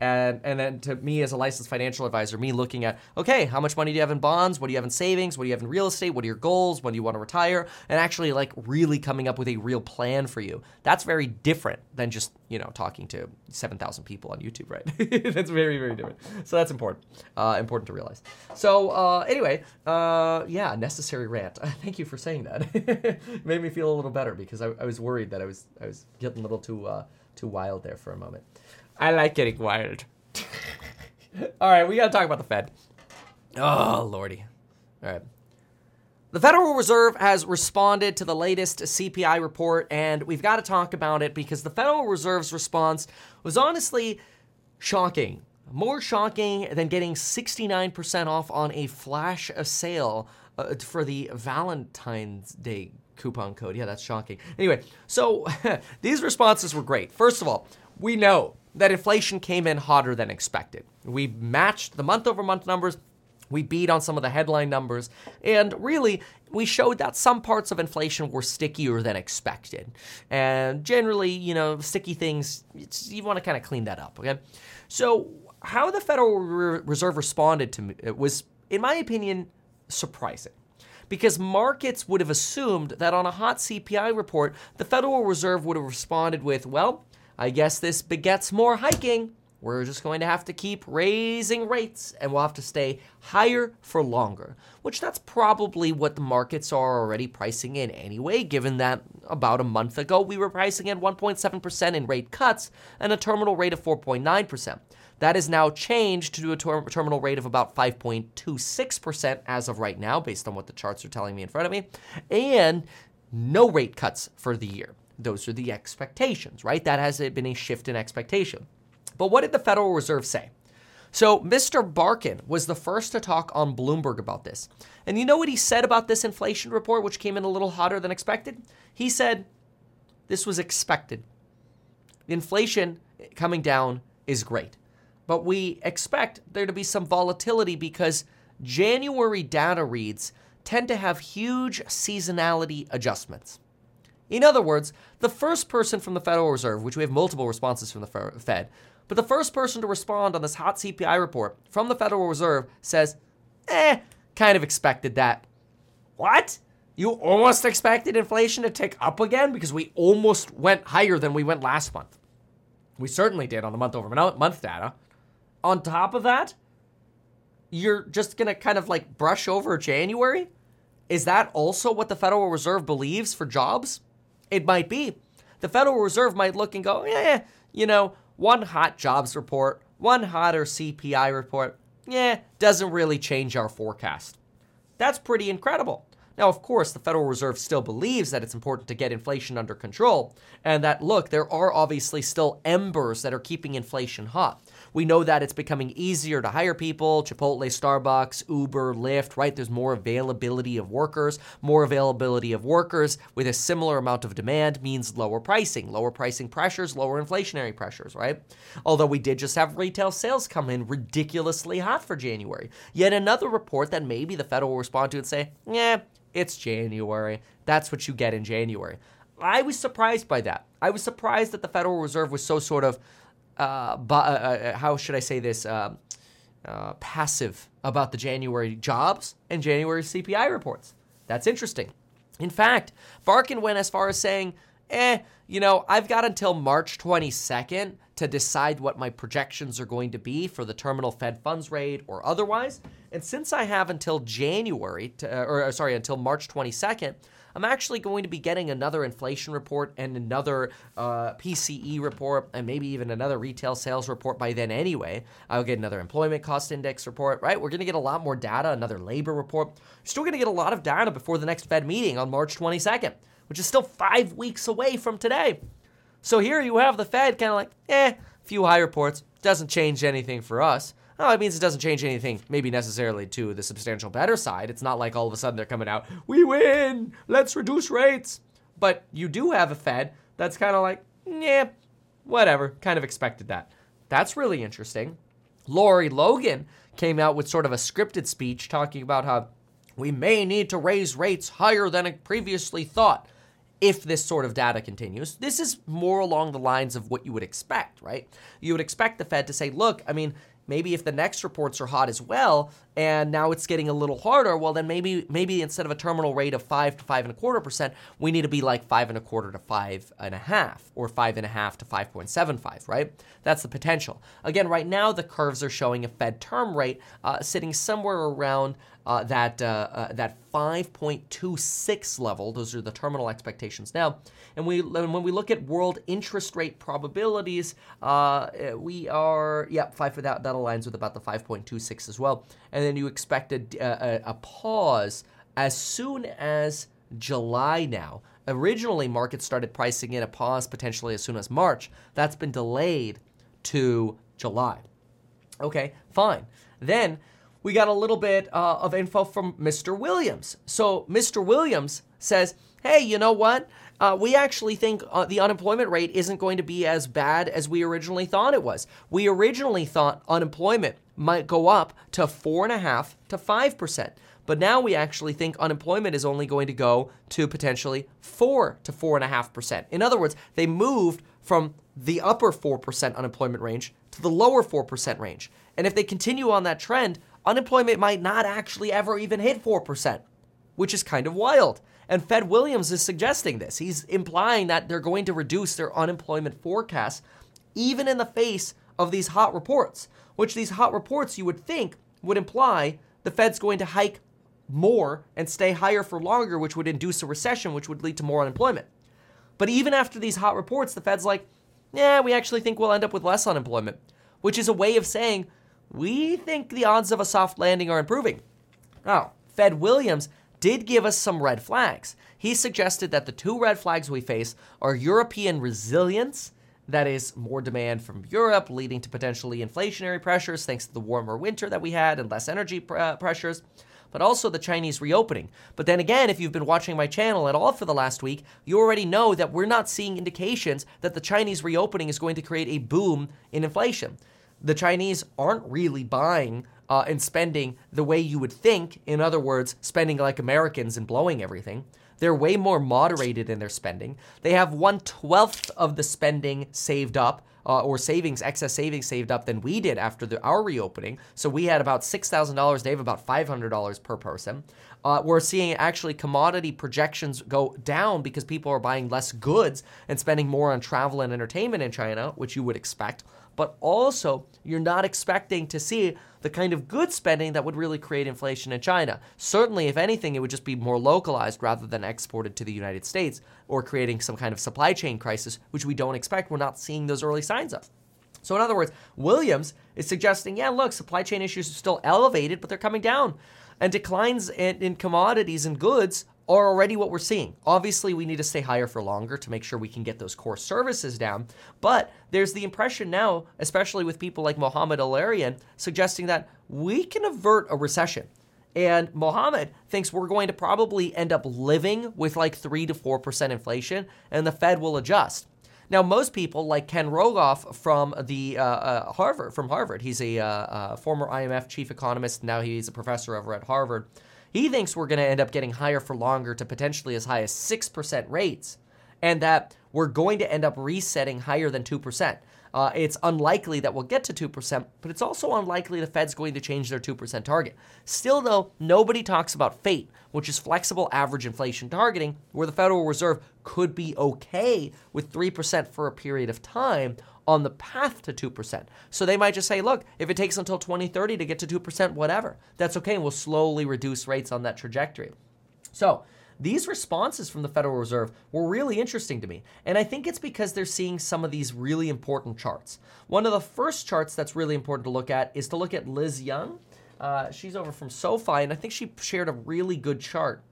and, and then to me as a licensed financial advisor, me looking at, okay, how much money do you have in bonds? What do you have in savings? What do you have in real estate? What are your goals? When do you want to retire? And actually like really coming up with a real plan for you. That's very different than just, you know, talking to seven thousand people on YouTube, right? That's very, very different. So that's important, uh, important to realize. So uh, anyway, uh, yeah, necessary rant. Thank you for saying that. It made me feel a little better because I, I was worried that I was I was getting a little too uh, too wild there for a moment. I like getting wild. All right, we got to talk about the Fed. Oh, Lordy. All right. The Federal Reserve has responded to the latest C P I report, and we've got to talk about it because the Federal Reserve's response was honestly shocking. More shocking than getting sixty-nine percent off on a flash sale uh, for the Valentine's Day coupon code. Yeah, that's shocking. Anyway, so these responses were great. First of all, we know that inflation came in hotter than expected. We matched the month-over-month numbers. We beat on some of the headline numbers, and really, we showed that some parts of inflation were stickier than expected. And generally, you know, sticky things, it's, you want to kind of clean that up, okay? So how the Federal Reserve responded to me, it was, in my opinion, surprising. Because markets would have assumed that on a hot C P I report, the Federal Reserve would have responded with, well, I guess this begets more hiking. We're just going to have to keep raising rates and we'll have to stay higher for longer, which that's probably what the markets are already pricing in anyway, given that about a month ago we were pricing in one point seven percent in rate cuts and a terminal rate of four point nine percent. That has now changed to a ter- terminal rate of about five point two six percent as of right now, based on what the charts are telling me in front of me, and no rate cuts for the year. Those are the expectations, right? That has been a shift in expectation. But what did the Federal Reserve say? So Mister Barkin was the first to talk on Bloomberg about this. And you know what he said about this inflation report, which came in a little hotter than expected? He said, this was expected. Inflation coming down is great. But we expect there to be some volatility because January data reads tend to have huge seasonality adjustments. In other words, the first person from the Federal Reserve, which we have multiple responses from the Fed, but the first person to respond on this hot C P I report from the Federal Reserve says, eh, kind of expected that. What? You almost expected inflation to tick up again? Because we almost went higher than we went last month. We certainly did on the month over month data. On top of that, you're just going to kind of like brush over January? Is that also what the Federal Reserve believes for jobs? It might be. The Federal Reserve might look and go, yeah, you know, one hot jobs report, one hotter C P I report, yeah, doesn't really change our forecast. That's pretty incredible. Now, of course, the Federal Reserve still believes that it's important to get inflation under control and that, look, there are obviously still embers that are keeping inflation hot. We know that it's becoming easier to hire people, Chipotle, Starbucks, Uber, Lyft, right? There's more availability of workers. More availability of workers with a similar amount of demand means lower pricing. Lower pricing pressures, lower inflationary pressures, right? Although we did just have retail sales come in ridiculously hot for January. Yet another report that maybe the Fed will respond to and say, yeah, it's January. That's what you get in January. I was surprised by that. I was surprised that the Federal Reserve was so sort of Uh, but, uh, how should I say this, uh, uh, passive about the January jobs and January C P I reports. That's interesting. In fact, Barkin went as far as saying, eh, you know, I've got until March twenty-second to decide what my projections are going to be for the terminal Fed funds rate or otherwise. And since I have until January, to, or sorry, until March twenty-second, I'm actually going to be getting another inflation report and another uh, P C E report and maybe even another retail sales report by then anyway. I'll get another employment cost index report, right? We're going to get a lot more data, another labor report. You're still going to get a lot of data before the next Fed meeting on March twenty-second, which is still five weeks away from today. So here you have the Fed kind of like, eh, few high reports, doesn't change anything for us. Oh, it means it doesn't change anything, maybe necessarily to the substantial better side. It's not like all of a sudden they're coming out, we win, let's reduce rates. But you do have a Fed that's kind of like, yeah, whatever, kind of expected that. That's really interesting. Lori Logan came out with sort of a scripted speech talking about how we may need to raise rates higher than previously thought if this sort of data continues. This is more along the lines of what you would expect, right? You would expect the Fed to say, look, I mean, maybe if the next reports are hot as well, and now it's getting a little harder, well then maybe maybe instead of a terminal rate of five to five and a quarter percent, we need to be like five and a quarter to five and a half, or five and a half to five point seven five, right? That's the potential. Again, right now the curves are showing a Fed term rate uh, sitting somewhere around uh, that uh, uh, that five point two six level. Those are the terminal expectations now. And we when we look at world interest rate probabilities, uh, we are yeah five for that that aligns with about the five point two six as well. And And then you expect a, a, a pause as soon as July now. Originally, markets started pricing in a pause potentially as soon as March. That's been delayed to July. Okay, fine. Then we got a little bit uh, of info from Mister Williams. So Mister Williams says, hey, you know what? Uh, we actually think uh, the unemployment rate isn't going to be as bad as we originally thought it was. We originally thought unemployment might go up to four and a half to five percent, but now we actually think unemployment is only going to go to potentially four to four and a half percent. In other words, they moved from the upper four percent unemployment range to the lower four percent range. And if they continue on that trend, unemployment might not actually ever even hit four percent, which is kind of wild. And Fed Williams is suggesting this. He's implying that they're going to reduce their unemployment forecast, even in the face of these hot reports, which these hot reports you would think would imply the Fed's going to hike more and stay higher for longer, which would induce a recession, which would lead to more unemployment. But even after these hot reports, the Fed's like, yeah, we actually think we'll end up with less unemployment, which is a way of saying, we think the odds of a soft landing are improving. Now, Fed Williams did give us some red flags. He suggested that the two red flags we face are European resilience, that is more demand from Europe leading to potentially inflationary pressures thanks to the warmer winter that we had and less energy pr- uh, pressures, but also the Chinese reopening. But then again, if you've been watching my channel at all for the last week, you already know that we're not seeing indications that the Chinese reopening is going to create a boom in inflation. The Chinese aren't really buying uh, and spending the way you would think. In other words, spending like Americans and blowing everything. They're way more moderated in their spending. They have one twelfth of the spending saved up uh, or savings, excess savings saved up than we did after the, our reopening. So we had about six thousand dollars. They have about five hundred dollars per person. Uh, we're seeing actually commodity projections go down because people are buying less goods and spending more on travel and entertainment in China, which you would expect. But also, you're not expecting to see the kind of good spending that would really create inflation in China. Certainly, if anything, it would just be more localized rather than exported to the United States or creating some kind of supply chain crisis, which we don't expect. We're not seeing those early signs of. So in other words, Williams is suggesting, yeah, look, supply chain issues are still elevated, but they're coming down. And declines in, in commodities and goods are already what we're seeing. Obviously, we need to stay higher for longer to make sure we can get those core services down. But there's the impression now, especially with people like Mohamed Al-Arian, suggesting that we can avert a recession. And Mohamed thinks we're going to probably end up living with like three to four percent inflation, and the Fed will adjust. Now, most people like Ken Rogoff from the uh, uh, Harvard, from Harvard, he's a uh, uh, former I M F chief economist. Now he's a professor over at Harvard. He thinks we're going to end up getting higher for longer to potentially as high as six percent rates, and that we're going to end up resetting higher than two percent. Uh, it's unlikely that we'll get to two percent, but it's also unlikely the Fed's going to change their two percent target. Still, though, nobody talks about FATE, which is flexible average inflation targeting, where the Federal Reserve could be okay with three percent for a period of time on the path to two percent. So they might just say, look, if it takes until twenty thirty to get to two percent, whatever, that's okay. We'll slowly reduce rates on that trajectory. So these responses from the Federal Reserve were really interesting to me. And I think it's because they're seeing some of these really important charts. One of the first charts that's really important to look at is to look at Liz Young. Uh, she's over from SoFi, and I think she shared a really good chart.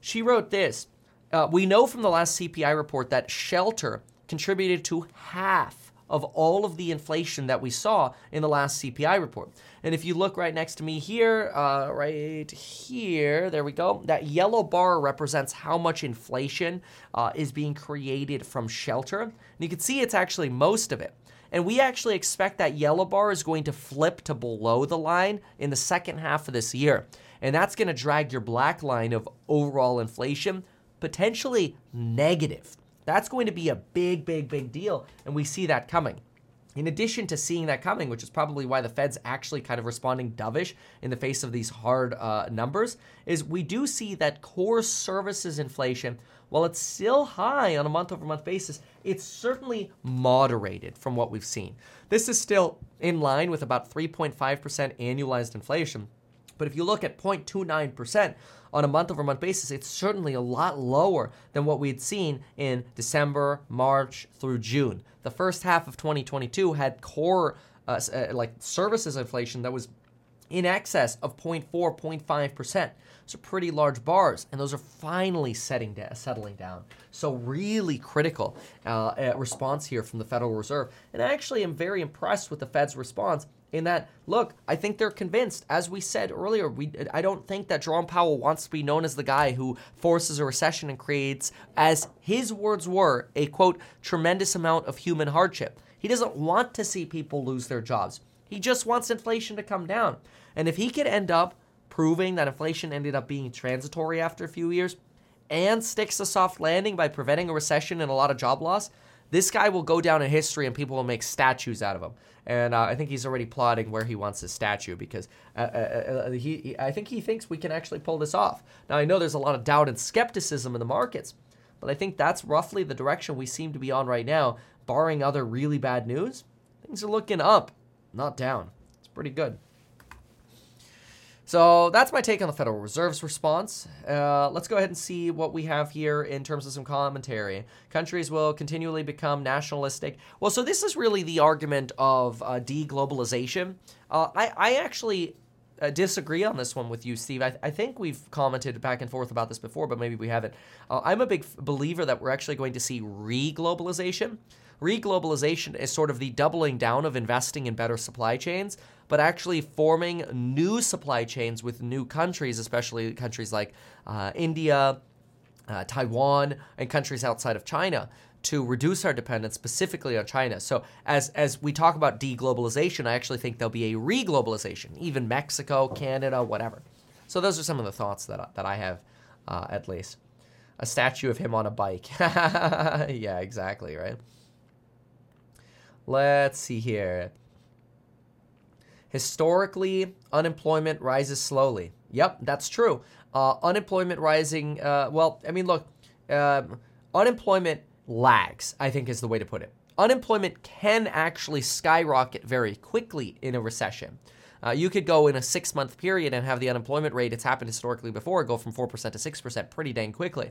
She wrote this. Uh, we know from the last C P I report that shelter contributed to half of all of the inflation that we saw in the last C P I report. And if you look right next to me here, uh, right here, there we go, that yellow bar represents how much inflation uh, is being created from shelter. And you can see it's actually most of it. And we actually expect that yellow bar is going to flip to below the line in the second half of this year. And that's gonna drag your black line of overall inflation, potentially negative. That's going to be a big, big, big deal, and we see that coming. In addition to seeing that coming, which is probably why the Fed's actually kind of responding dovish in the face of these hard uh, numbers, is we do see that core services inflation, while it's still high on a month-over-month basis, it's certainly moderated from what we've seen. This is still in line with about three point five percent annualized inflation, but if you look at zero point two nine percent on a month-over-month basis, it's certainly a lot lower than what we had seen in December, March through June. The first half of twenty twenty-two had core uh, like services inflation that was in excess of zero point four, zero point five percent. So pretty large bars, and those are finally setting da- settling down. So really critical uh, response here from the Federal Reserve. And I actually am very impressed with the Fed's response in that, look, I think they're convinced, as we said earlier, we I don't think that Jerome Powell wants to be known as the guy who forces a recession and creates, as his words were, a, quote, tremendous amount of human hardship. He doesn't want to see people lose their jobs. He just wants inflation to come down. And if he could end up proving that inflation ended up being transitory after a few years and sticks a soft landing by preventing a recession and a lot of job loss, this guy will go down in history and people will make statues out of him. And uh, I think he's already plotting where he wants his statue because uh, uh, uh, he, he, I think he thinks we can actually pull this off. Now, I know there's a lot of doubt and skepticism in the markets, but I think that's roughly the direction we seem to be on right now. Barring other really bad news, things are looking up, not down. It's pretty good. So that's my take on the Federal Reserve's response. Uh, let's go ahead and see what we have here in terms of some commentary. Countries will continually become nationalistic. Well, so this is really the argument of uh, de-globalization. Uh, I, I actually uh, disagree on this one with you, Steve. I, th- I think we've commented back and forth about this before, but maybe we haven't. Uh, I'm a big believer that we're actually going to see re-globalization. Reglobalization is sort of the doubling down of investing in better supply chains, but actually forming new supply chains with new countries, especially countries like uh, India, uh, Taiwan, and countries outside of China, to reduce our dependence specifically on China. So as as we talk about deglobalization, I actually think there'll be a reglobalization, even Mexico, Canada, whatever. So those are some of the thoughts that, that I have, uh, at least. A statue of him on a bike. Yeah, exactly, right? Let's see here. Historically, unemployment rises slowly. Yep, that's true. Uh, unemployment rising, uh, well, I mean, look, um, unemployment lags, I think is the way to put it. Unemployment can actually skyrocket very quickly in a recession. Uh, you could go in a six-month period and have the unemployment rate, it's happened historically before, go from four percent to six percent pretty dang quickly.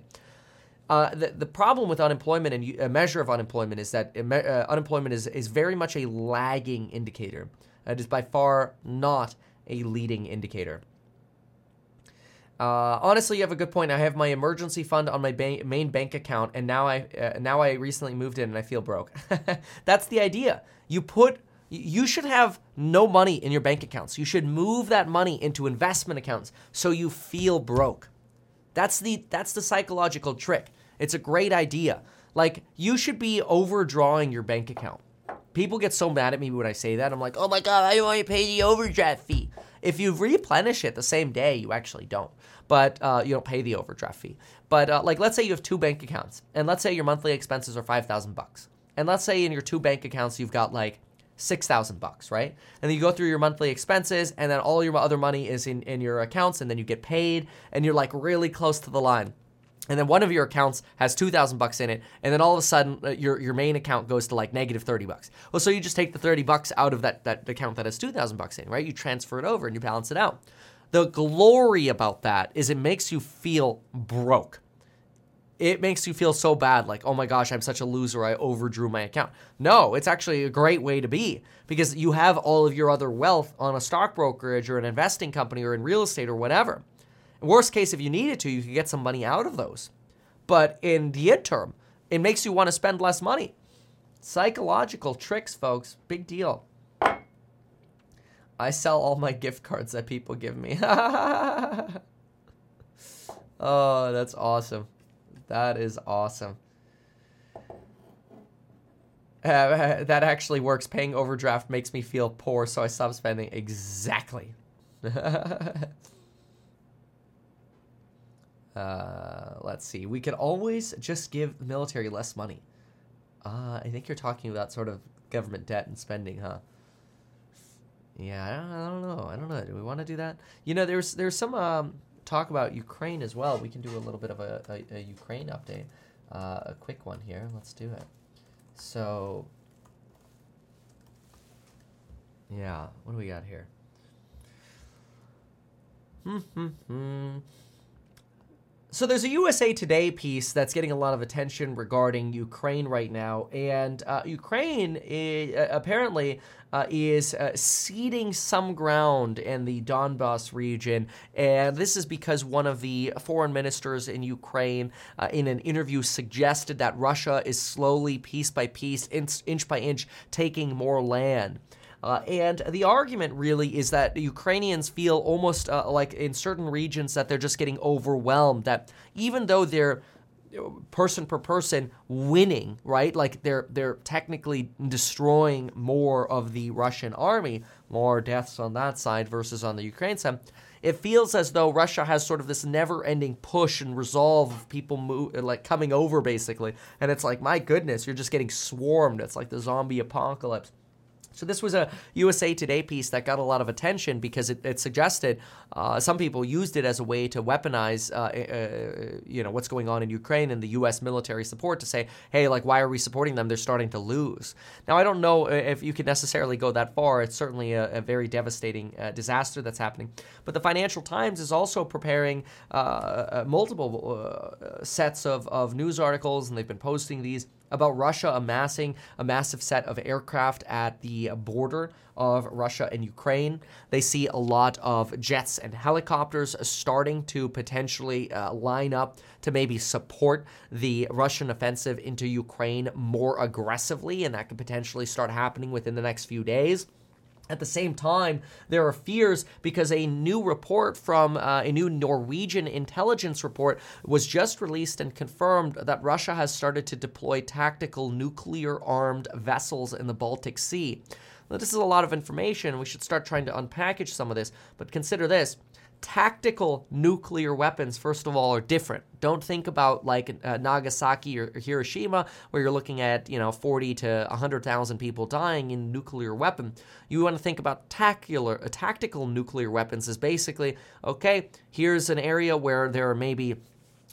Uh, the, the problem with unemployment and a measure of unemployment is that uh, unemployment is, is very much a lagging indicator. It is by far not a leading indicator. Uh, honestly, you have a good point. I have my emergency fund on my ba- main bank account, and now I uh, now I recently moved in, and I feel broke. That's the idea. You put you should have no money in your bank accounts. You should move that money into investment accounts so you feel broke. That's the that's the psychological trick. It's a great idea. Like, you should be overdrawing your bank account. People get so mad at me when I say that. I'm like, oh my God, I only pay the overdraft fee. If you replenish it the same day, you actually don't. But uh, you don't pay the overdraft fee. But uh, like, let's say you have two bank accounts, and let's say your monthly expenses are five thousand bucks. And let's say in your two bank accounts, you've got like six thousand bucks, right? And then you go through your monthly expenses and then all your other money is in, in your accounts, and then you get paid and you're like really close to the line. And then one of your accounts has two thousand bucks in it, and then all of a sudden uh, your your main account goes to like negative thirty bucks. Well, so you just take the thirty bucks out of that, that account that has two thousand bucks in, right? You transfer it over and you balance it out. The glory about that is it makes you feel broke. It makes you feel so bad, like, oh my gosh, I'm such a loser, I overdrew my account. No, it's actually a great way to be, because you have all of your other wealth on a stock brokerage or an investing company or in real estate or whatever. Worst case, if you needed to, you could get some money out of those. But in the interim, it makes you want to spend less money. Psychological tricks, folks. Big deal. I sell all my gift cards that people give me. Oh, that's awesome. That is awesome. Uh, that actually works. Paying overdraft makes me feel poor, so I stop spending. Exactly. Uh, let's see. We could always just give the military less money. Uh, I think you're talking about sort of government debt and spending, huh? Yeah, I don't, I don't know. I don't know. Do we want to do that? You know, there's there's some um, talk about Ukraine as well. We can do a little bit of a, a, a Ukraine update, uh, a quick one here. Let's do it. So, yeah, what do we got here? Hmm, hmm, hmm. So there's a U S A Today piece that's getting a lot of attention regarding Ukraine right now, and uh, Ukraine is, uh, apparently uh, is uh, ceding some ground in the Donbas region, and this is because one of the foreign ministers in Ukraine uh, in an interview suggested that Russia is slowly, piece by piece, inch, inch by inch, taking more land. Uh, and the argument really is that Ukrainians feel almost uh, like in certain regions that they're just getting overwhelmed, that even though they're person per person winning, right? Like they're they're technically destroying more of the Russian army, more deaths on that side versus on the Ukraine side. It feels as though Russia has sort of this never-ending push and resolve of people move, like coming over basically. And it's like, my goodness, you're just getting swarmed. It's like the zombie apocalypse. So this was a U S A Today piece that got a lot of attention because it, it suggested uh, some people used it as a way to weaponize, uh, uh, you know, what's going on in Ukraine and the U S military support to say, hey, like, why are we supporting them? They're starting to lose. Now, I don't know if you could necessarily go that far. It's certainly a, a very devastating uh, disaster that's happening. But the Financial Times is also preparing uh, uh, multiple uh, sets of, of news articles, and they've been posting these about Russia amassing a massive set of aircraft at the border of Russia and Ukraine. They see a lot of jets and helicopters starting to potentially uh, line up to maybe support the Russian offensive into Ukraine more aggressively, and that could potentially start happening within the next few days. At the same time, there are fears because a new report from uh, a new Norwegian intelligence report was just released and confirmed that Russia has started to deploy tactical nuclear-armed vessels in the Baltic Sea. Now, this is a lot of information. We should start trying to unpackage some of this, but consider this. Tactical nuclear weapons, first of all, are different. Don't think about like uh, Nagasaki or, or Hiroshima, where you're looking at, you know, forty to one hundred thousand people dying in nuclear weapon. You want to think about tacular, uh, tactical nuclear weapons is basically, okay, here's an area where there are maybe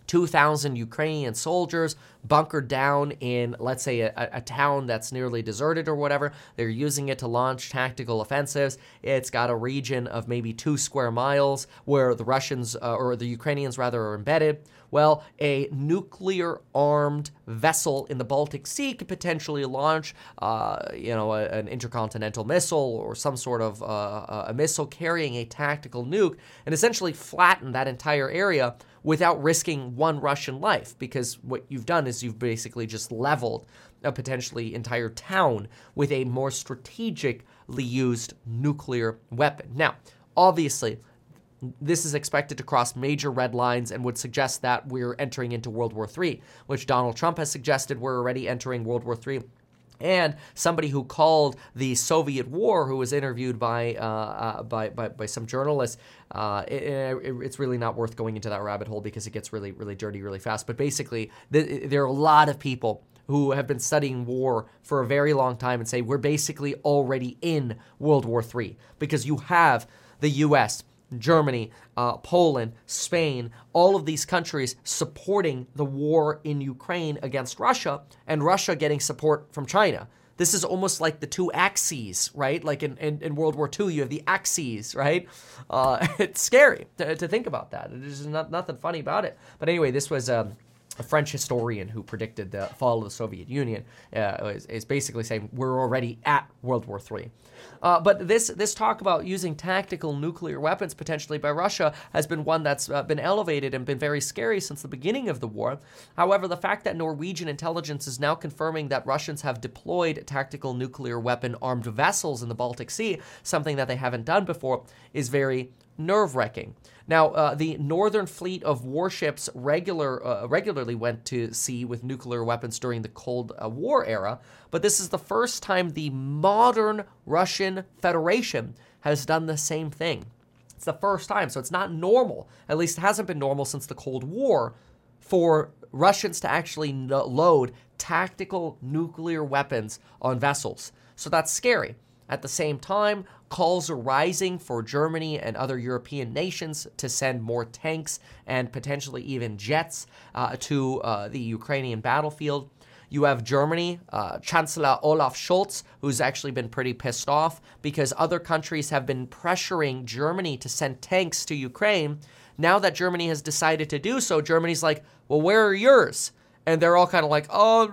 two thousand Ukrainian soldiers bunkered down in, let's say, a, a town that's nearly deserted or whatever. They're using it to launch tactical offensives. It's got a region of maybe two square miles where the Russians, uh, or the Ukrainians rather, are embedded. Well, a nuclear-armed vessel in the Baltic Sea could potentially launch, uh, you know, a, an intercontinental missile or some sort of uh, a missile carrying a tactical nuke and essentially flatten that entire area without risking one Russian life, because what you've done is you've basically just leveled a potentially entire town with a more strategically used nuclear weapon. Now, obviously, this is expected to cross major red lines and would suggest that we're entering into World War Three, which Donald Trump has suggested we're already entering World War Three. And somebody who called the Soviet War, who was interviewed by uh, uh, by, by by some journalists, uh, it, it, it's really not worth going into that rabbit hole because it gets really, really dirty really fast. But basically, th- there are a lot of people who have been studying war for a very long time and say we're basically already in World War Three, because you have the U S, Germany, uh, Poland, Spain, all of these countries supporting the war in Ukraine against Russia, and Russia getting support from China. This is almost like the two axes, right? Like in, in, in World War Two, you have the axes, right? Uh, it's scary to, to think about that. There's not, nothing funny about it. But anyway, this was um, a French historian who predicted the fall of the Soviet Union. Uh, is, is basically saying we're already at World War Three. Uh, but this this talk about using tactical nuclear weapons potentially by Russia has been one that's uh, been elevated and been very scary since the beginning of the war. However, the fact that Norwegian intelligence is now confirming that Russians have deployed tactical nuclear weapon armed vessels in the Baltic Sea, something that they haven't done before, is very nerve-wracking. Now, uh, the Northern Fleet of warships regular uh, regularly went to sea with nuclear weapons during the Cold War era, but this is the first time the modern Russian Federation has done the same thing. It's the first time, so it's not normal. At least it hasn't been normal since the Cold War for Russians to actually no- load tactical nuclear weapons on vessels. So that's scary. At the same time, calls are rising for Germany and other European nations to send more tanks and potentially even jets uh, to uh, the Ukrainian battlefield. You have Germany, uh, Chancellor Olaf Scholz, who's actually been pretty pissed off because other countries have been pressuring Germany to send tanks to Ukraine. Now that Germany has decided to do so, Germany's like, well, where are yours? And they're all kind of like, oh,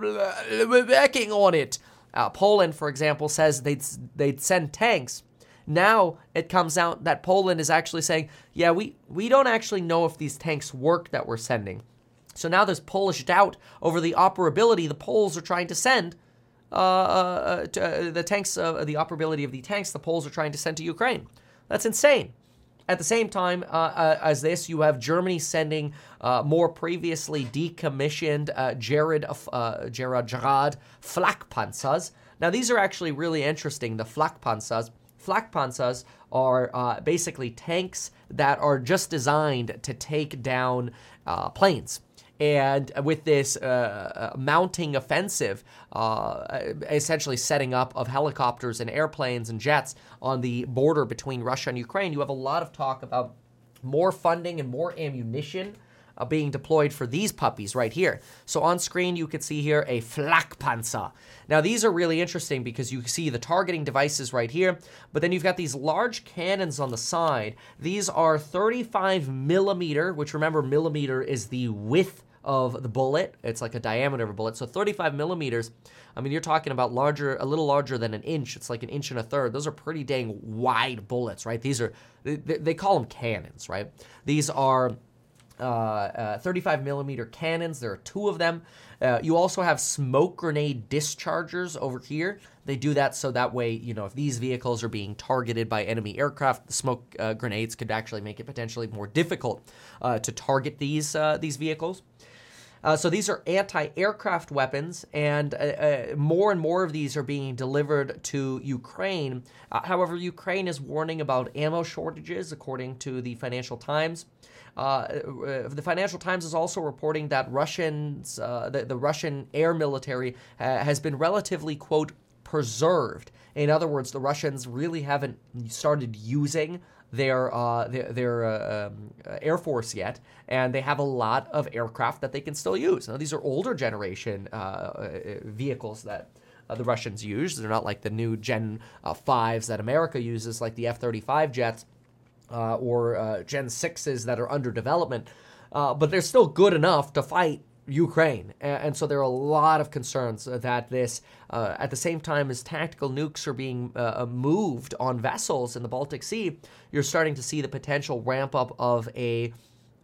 we're backing on it. Uh, Poland, for example, says they'd they'd send tanks. Now it comes out that Poland is actually saying, yeah, we, we don't actually know if these tanks work that we're sending. So now there's Polish doubt over the operability the Poles are trying to send, uh, uh, to, uh, the tanks, uh, the operability of the tanks the Poles are trying to send to Ukraine. That's insane. At the same time uh, uh, as this, you have Germany sending uh, more previously decommissioned uh, Gerard, uh, Gerard, Gerard Flakpanzers. Now, these are actually really interesting, the Flakpanzers. Flakpanzers are uh, basically tanks that are just designed to take down uh, planes. And with this uh, mounting offensive, uh, essentially setting up of helicopters and airplanes and jets on the border between Russia and Ukraine, you have a lot of talk about more funding and more ammunition uh, being deployed for these puppies right here. So on screen, you can see here a Flakpanzer. Now, these are really interesting because you see the targeting devices right here, but then you've got these large cannons on the side. These are thirty-five millimeter, which remember millimeter is the width of the bullet. It's like a diameter of a bullet. So thirty-five millimeters, I mean, you're talking about larger, a little larger than an inch. It's like an inch and a third. Those are pretty dang wide bullets, right? These are, they, they call them cannons, right? These are uh, uh, thirty-five millimeter cannons. There are two of them. Uh, you also have smoke grenade dischargers over here. They do that so that way, you know, if these vehicles are being targeted by enemy aircraft, the smoke uh, grenades could actually make it potentially more difficult uh, to target these uh, these vehicles. Uh, so these are anti-aircraft weapons, and uh, uh, more and more of these are being delivered to Ukraine. Uh, however, Ukraine is warning about ammo shortages, according to the Financial Times. Uh, uh, the Financial Times is also reporting that Russians, uh, the, the Russian air military uh, has been relatively, quote, preserved. In other words, the Russians really haven't started using their uh, their, their uh, um, Air Force yet, and they have a lot of aircraft that they can still use. Now, these are older generation uh, vehicles that uh, the Russians use. They're not like the new Gen uh, fives that America uses, like the F thirty-five jets uh, or uh, Gen sixes that are under development, uh, but they're still good enough to fight Ukraine. And so there are a lot of concerns that this, uh, at the same time as tactical nukes are being uh, moved on vessels in the Baltic Sea, you're starting to see the potential ramp up of a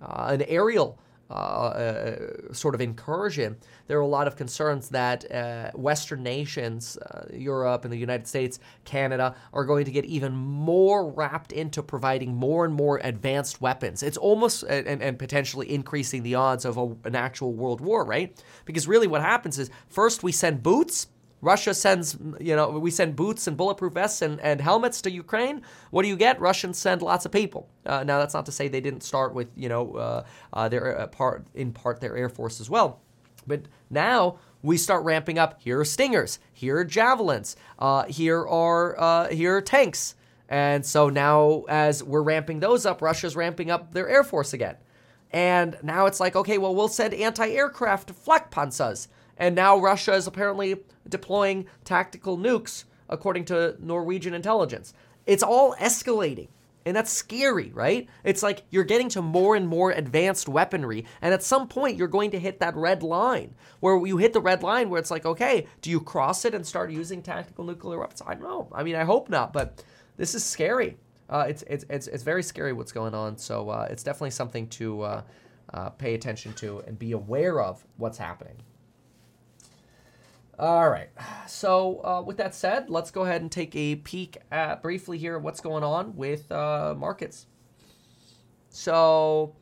uh, an aerial uh, uh, sort of incursion. There are a lot of concerns that uh, Western nations, uh, Europe and the United States, Canada, are going to get even more wrapped into providing more and more advanced weapons. It's almost, and, and potentially increasing the odds of a, an actual world war, right? Because really what happens is, first we send boots, Russia sends, you know, we send boots and bulletproof vests and, and helmets to Ukraine. What do you get? Russians send lots of people. Uh, now, that's not to say they didn't start with, you know, uh, uh, their uh, part in part their air force as well. But now we start ramping up. Here are Stingers. Here are Javelins. Uh, here are uh, here are tanks. And so now as we're ramping those up, Russia's ramping up their air force again. And now it's like, okay, well, we'll send anti-aircraft flak panzers. And now Russia is apparently deploying tactical nukes, according to Norwegian intelligence. It's all escalating. And that's scary, right? It's like you're getting to more and more advanced weaponry. And at some point, you're going to hit that red line where you hit the red line where it's like, okay, do you cross it and start using tactical nuclear weapons? I don't know. I mean, I hope not, but this is scary. Uh, it's, it's it's it's very scary what's going on. So uh, it's definitely something to uh, uh, pay attention to and be aware of what's happening. All right. So uh, with that said, let's go ahead and take a peek at briefly here at what's going on with uh, markets. So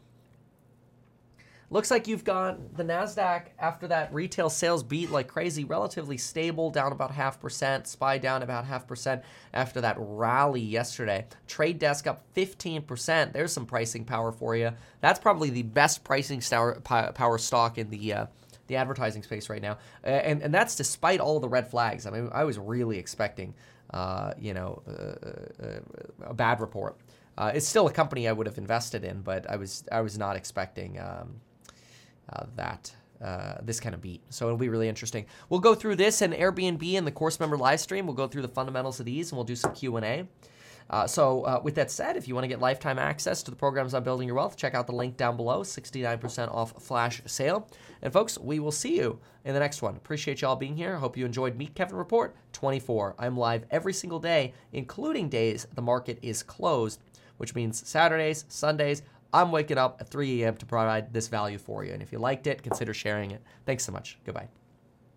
looks like you've got the NASDAQ after that retail sales beat like crazy, relatively stable, down about half percent, S P Y down about half percent after that rally yesterday. Trade Desk up fifteen percent. There's some pricing power for you. That's probably the best pricing star, power stock in the uh, the advertising space right now, and and that's despite all the red flags. I mean, I was really expecting, uh, you know, uh, uh, a bad report. Uh, it's still a company I would have invested in, but I was I was not expecting um, uh, that uh, this kind of beat. So it'll be really interesting. We'll go through this and Airbnb and the course member live stream. We'll go through the fundamentals of these, and we'll do some Q and A. Uh, so uh, with that said, if you want to get lifetime access to the programs on Building Your Wealth, check out the link down below, sixty-nine percent off flash sale. And folks, we will see you in the next one. Appreciate y'all being here. Hope you enjoyed Meet Kevin Report twenty-four. I'm live every single day, including days the market is closed, which means Saturdays, Sundays. I'm waking up at three a.m. to provide this value for you. And if you liked it, consider sharing it. Thanks so much. Goodbye.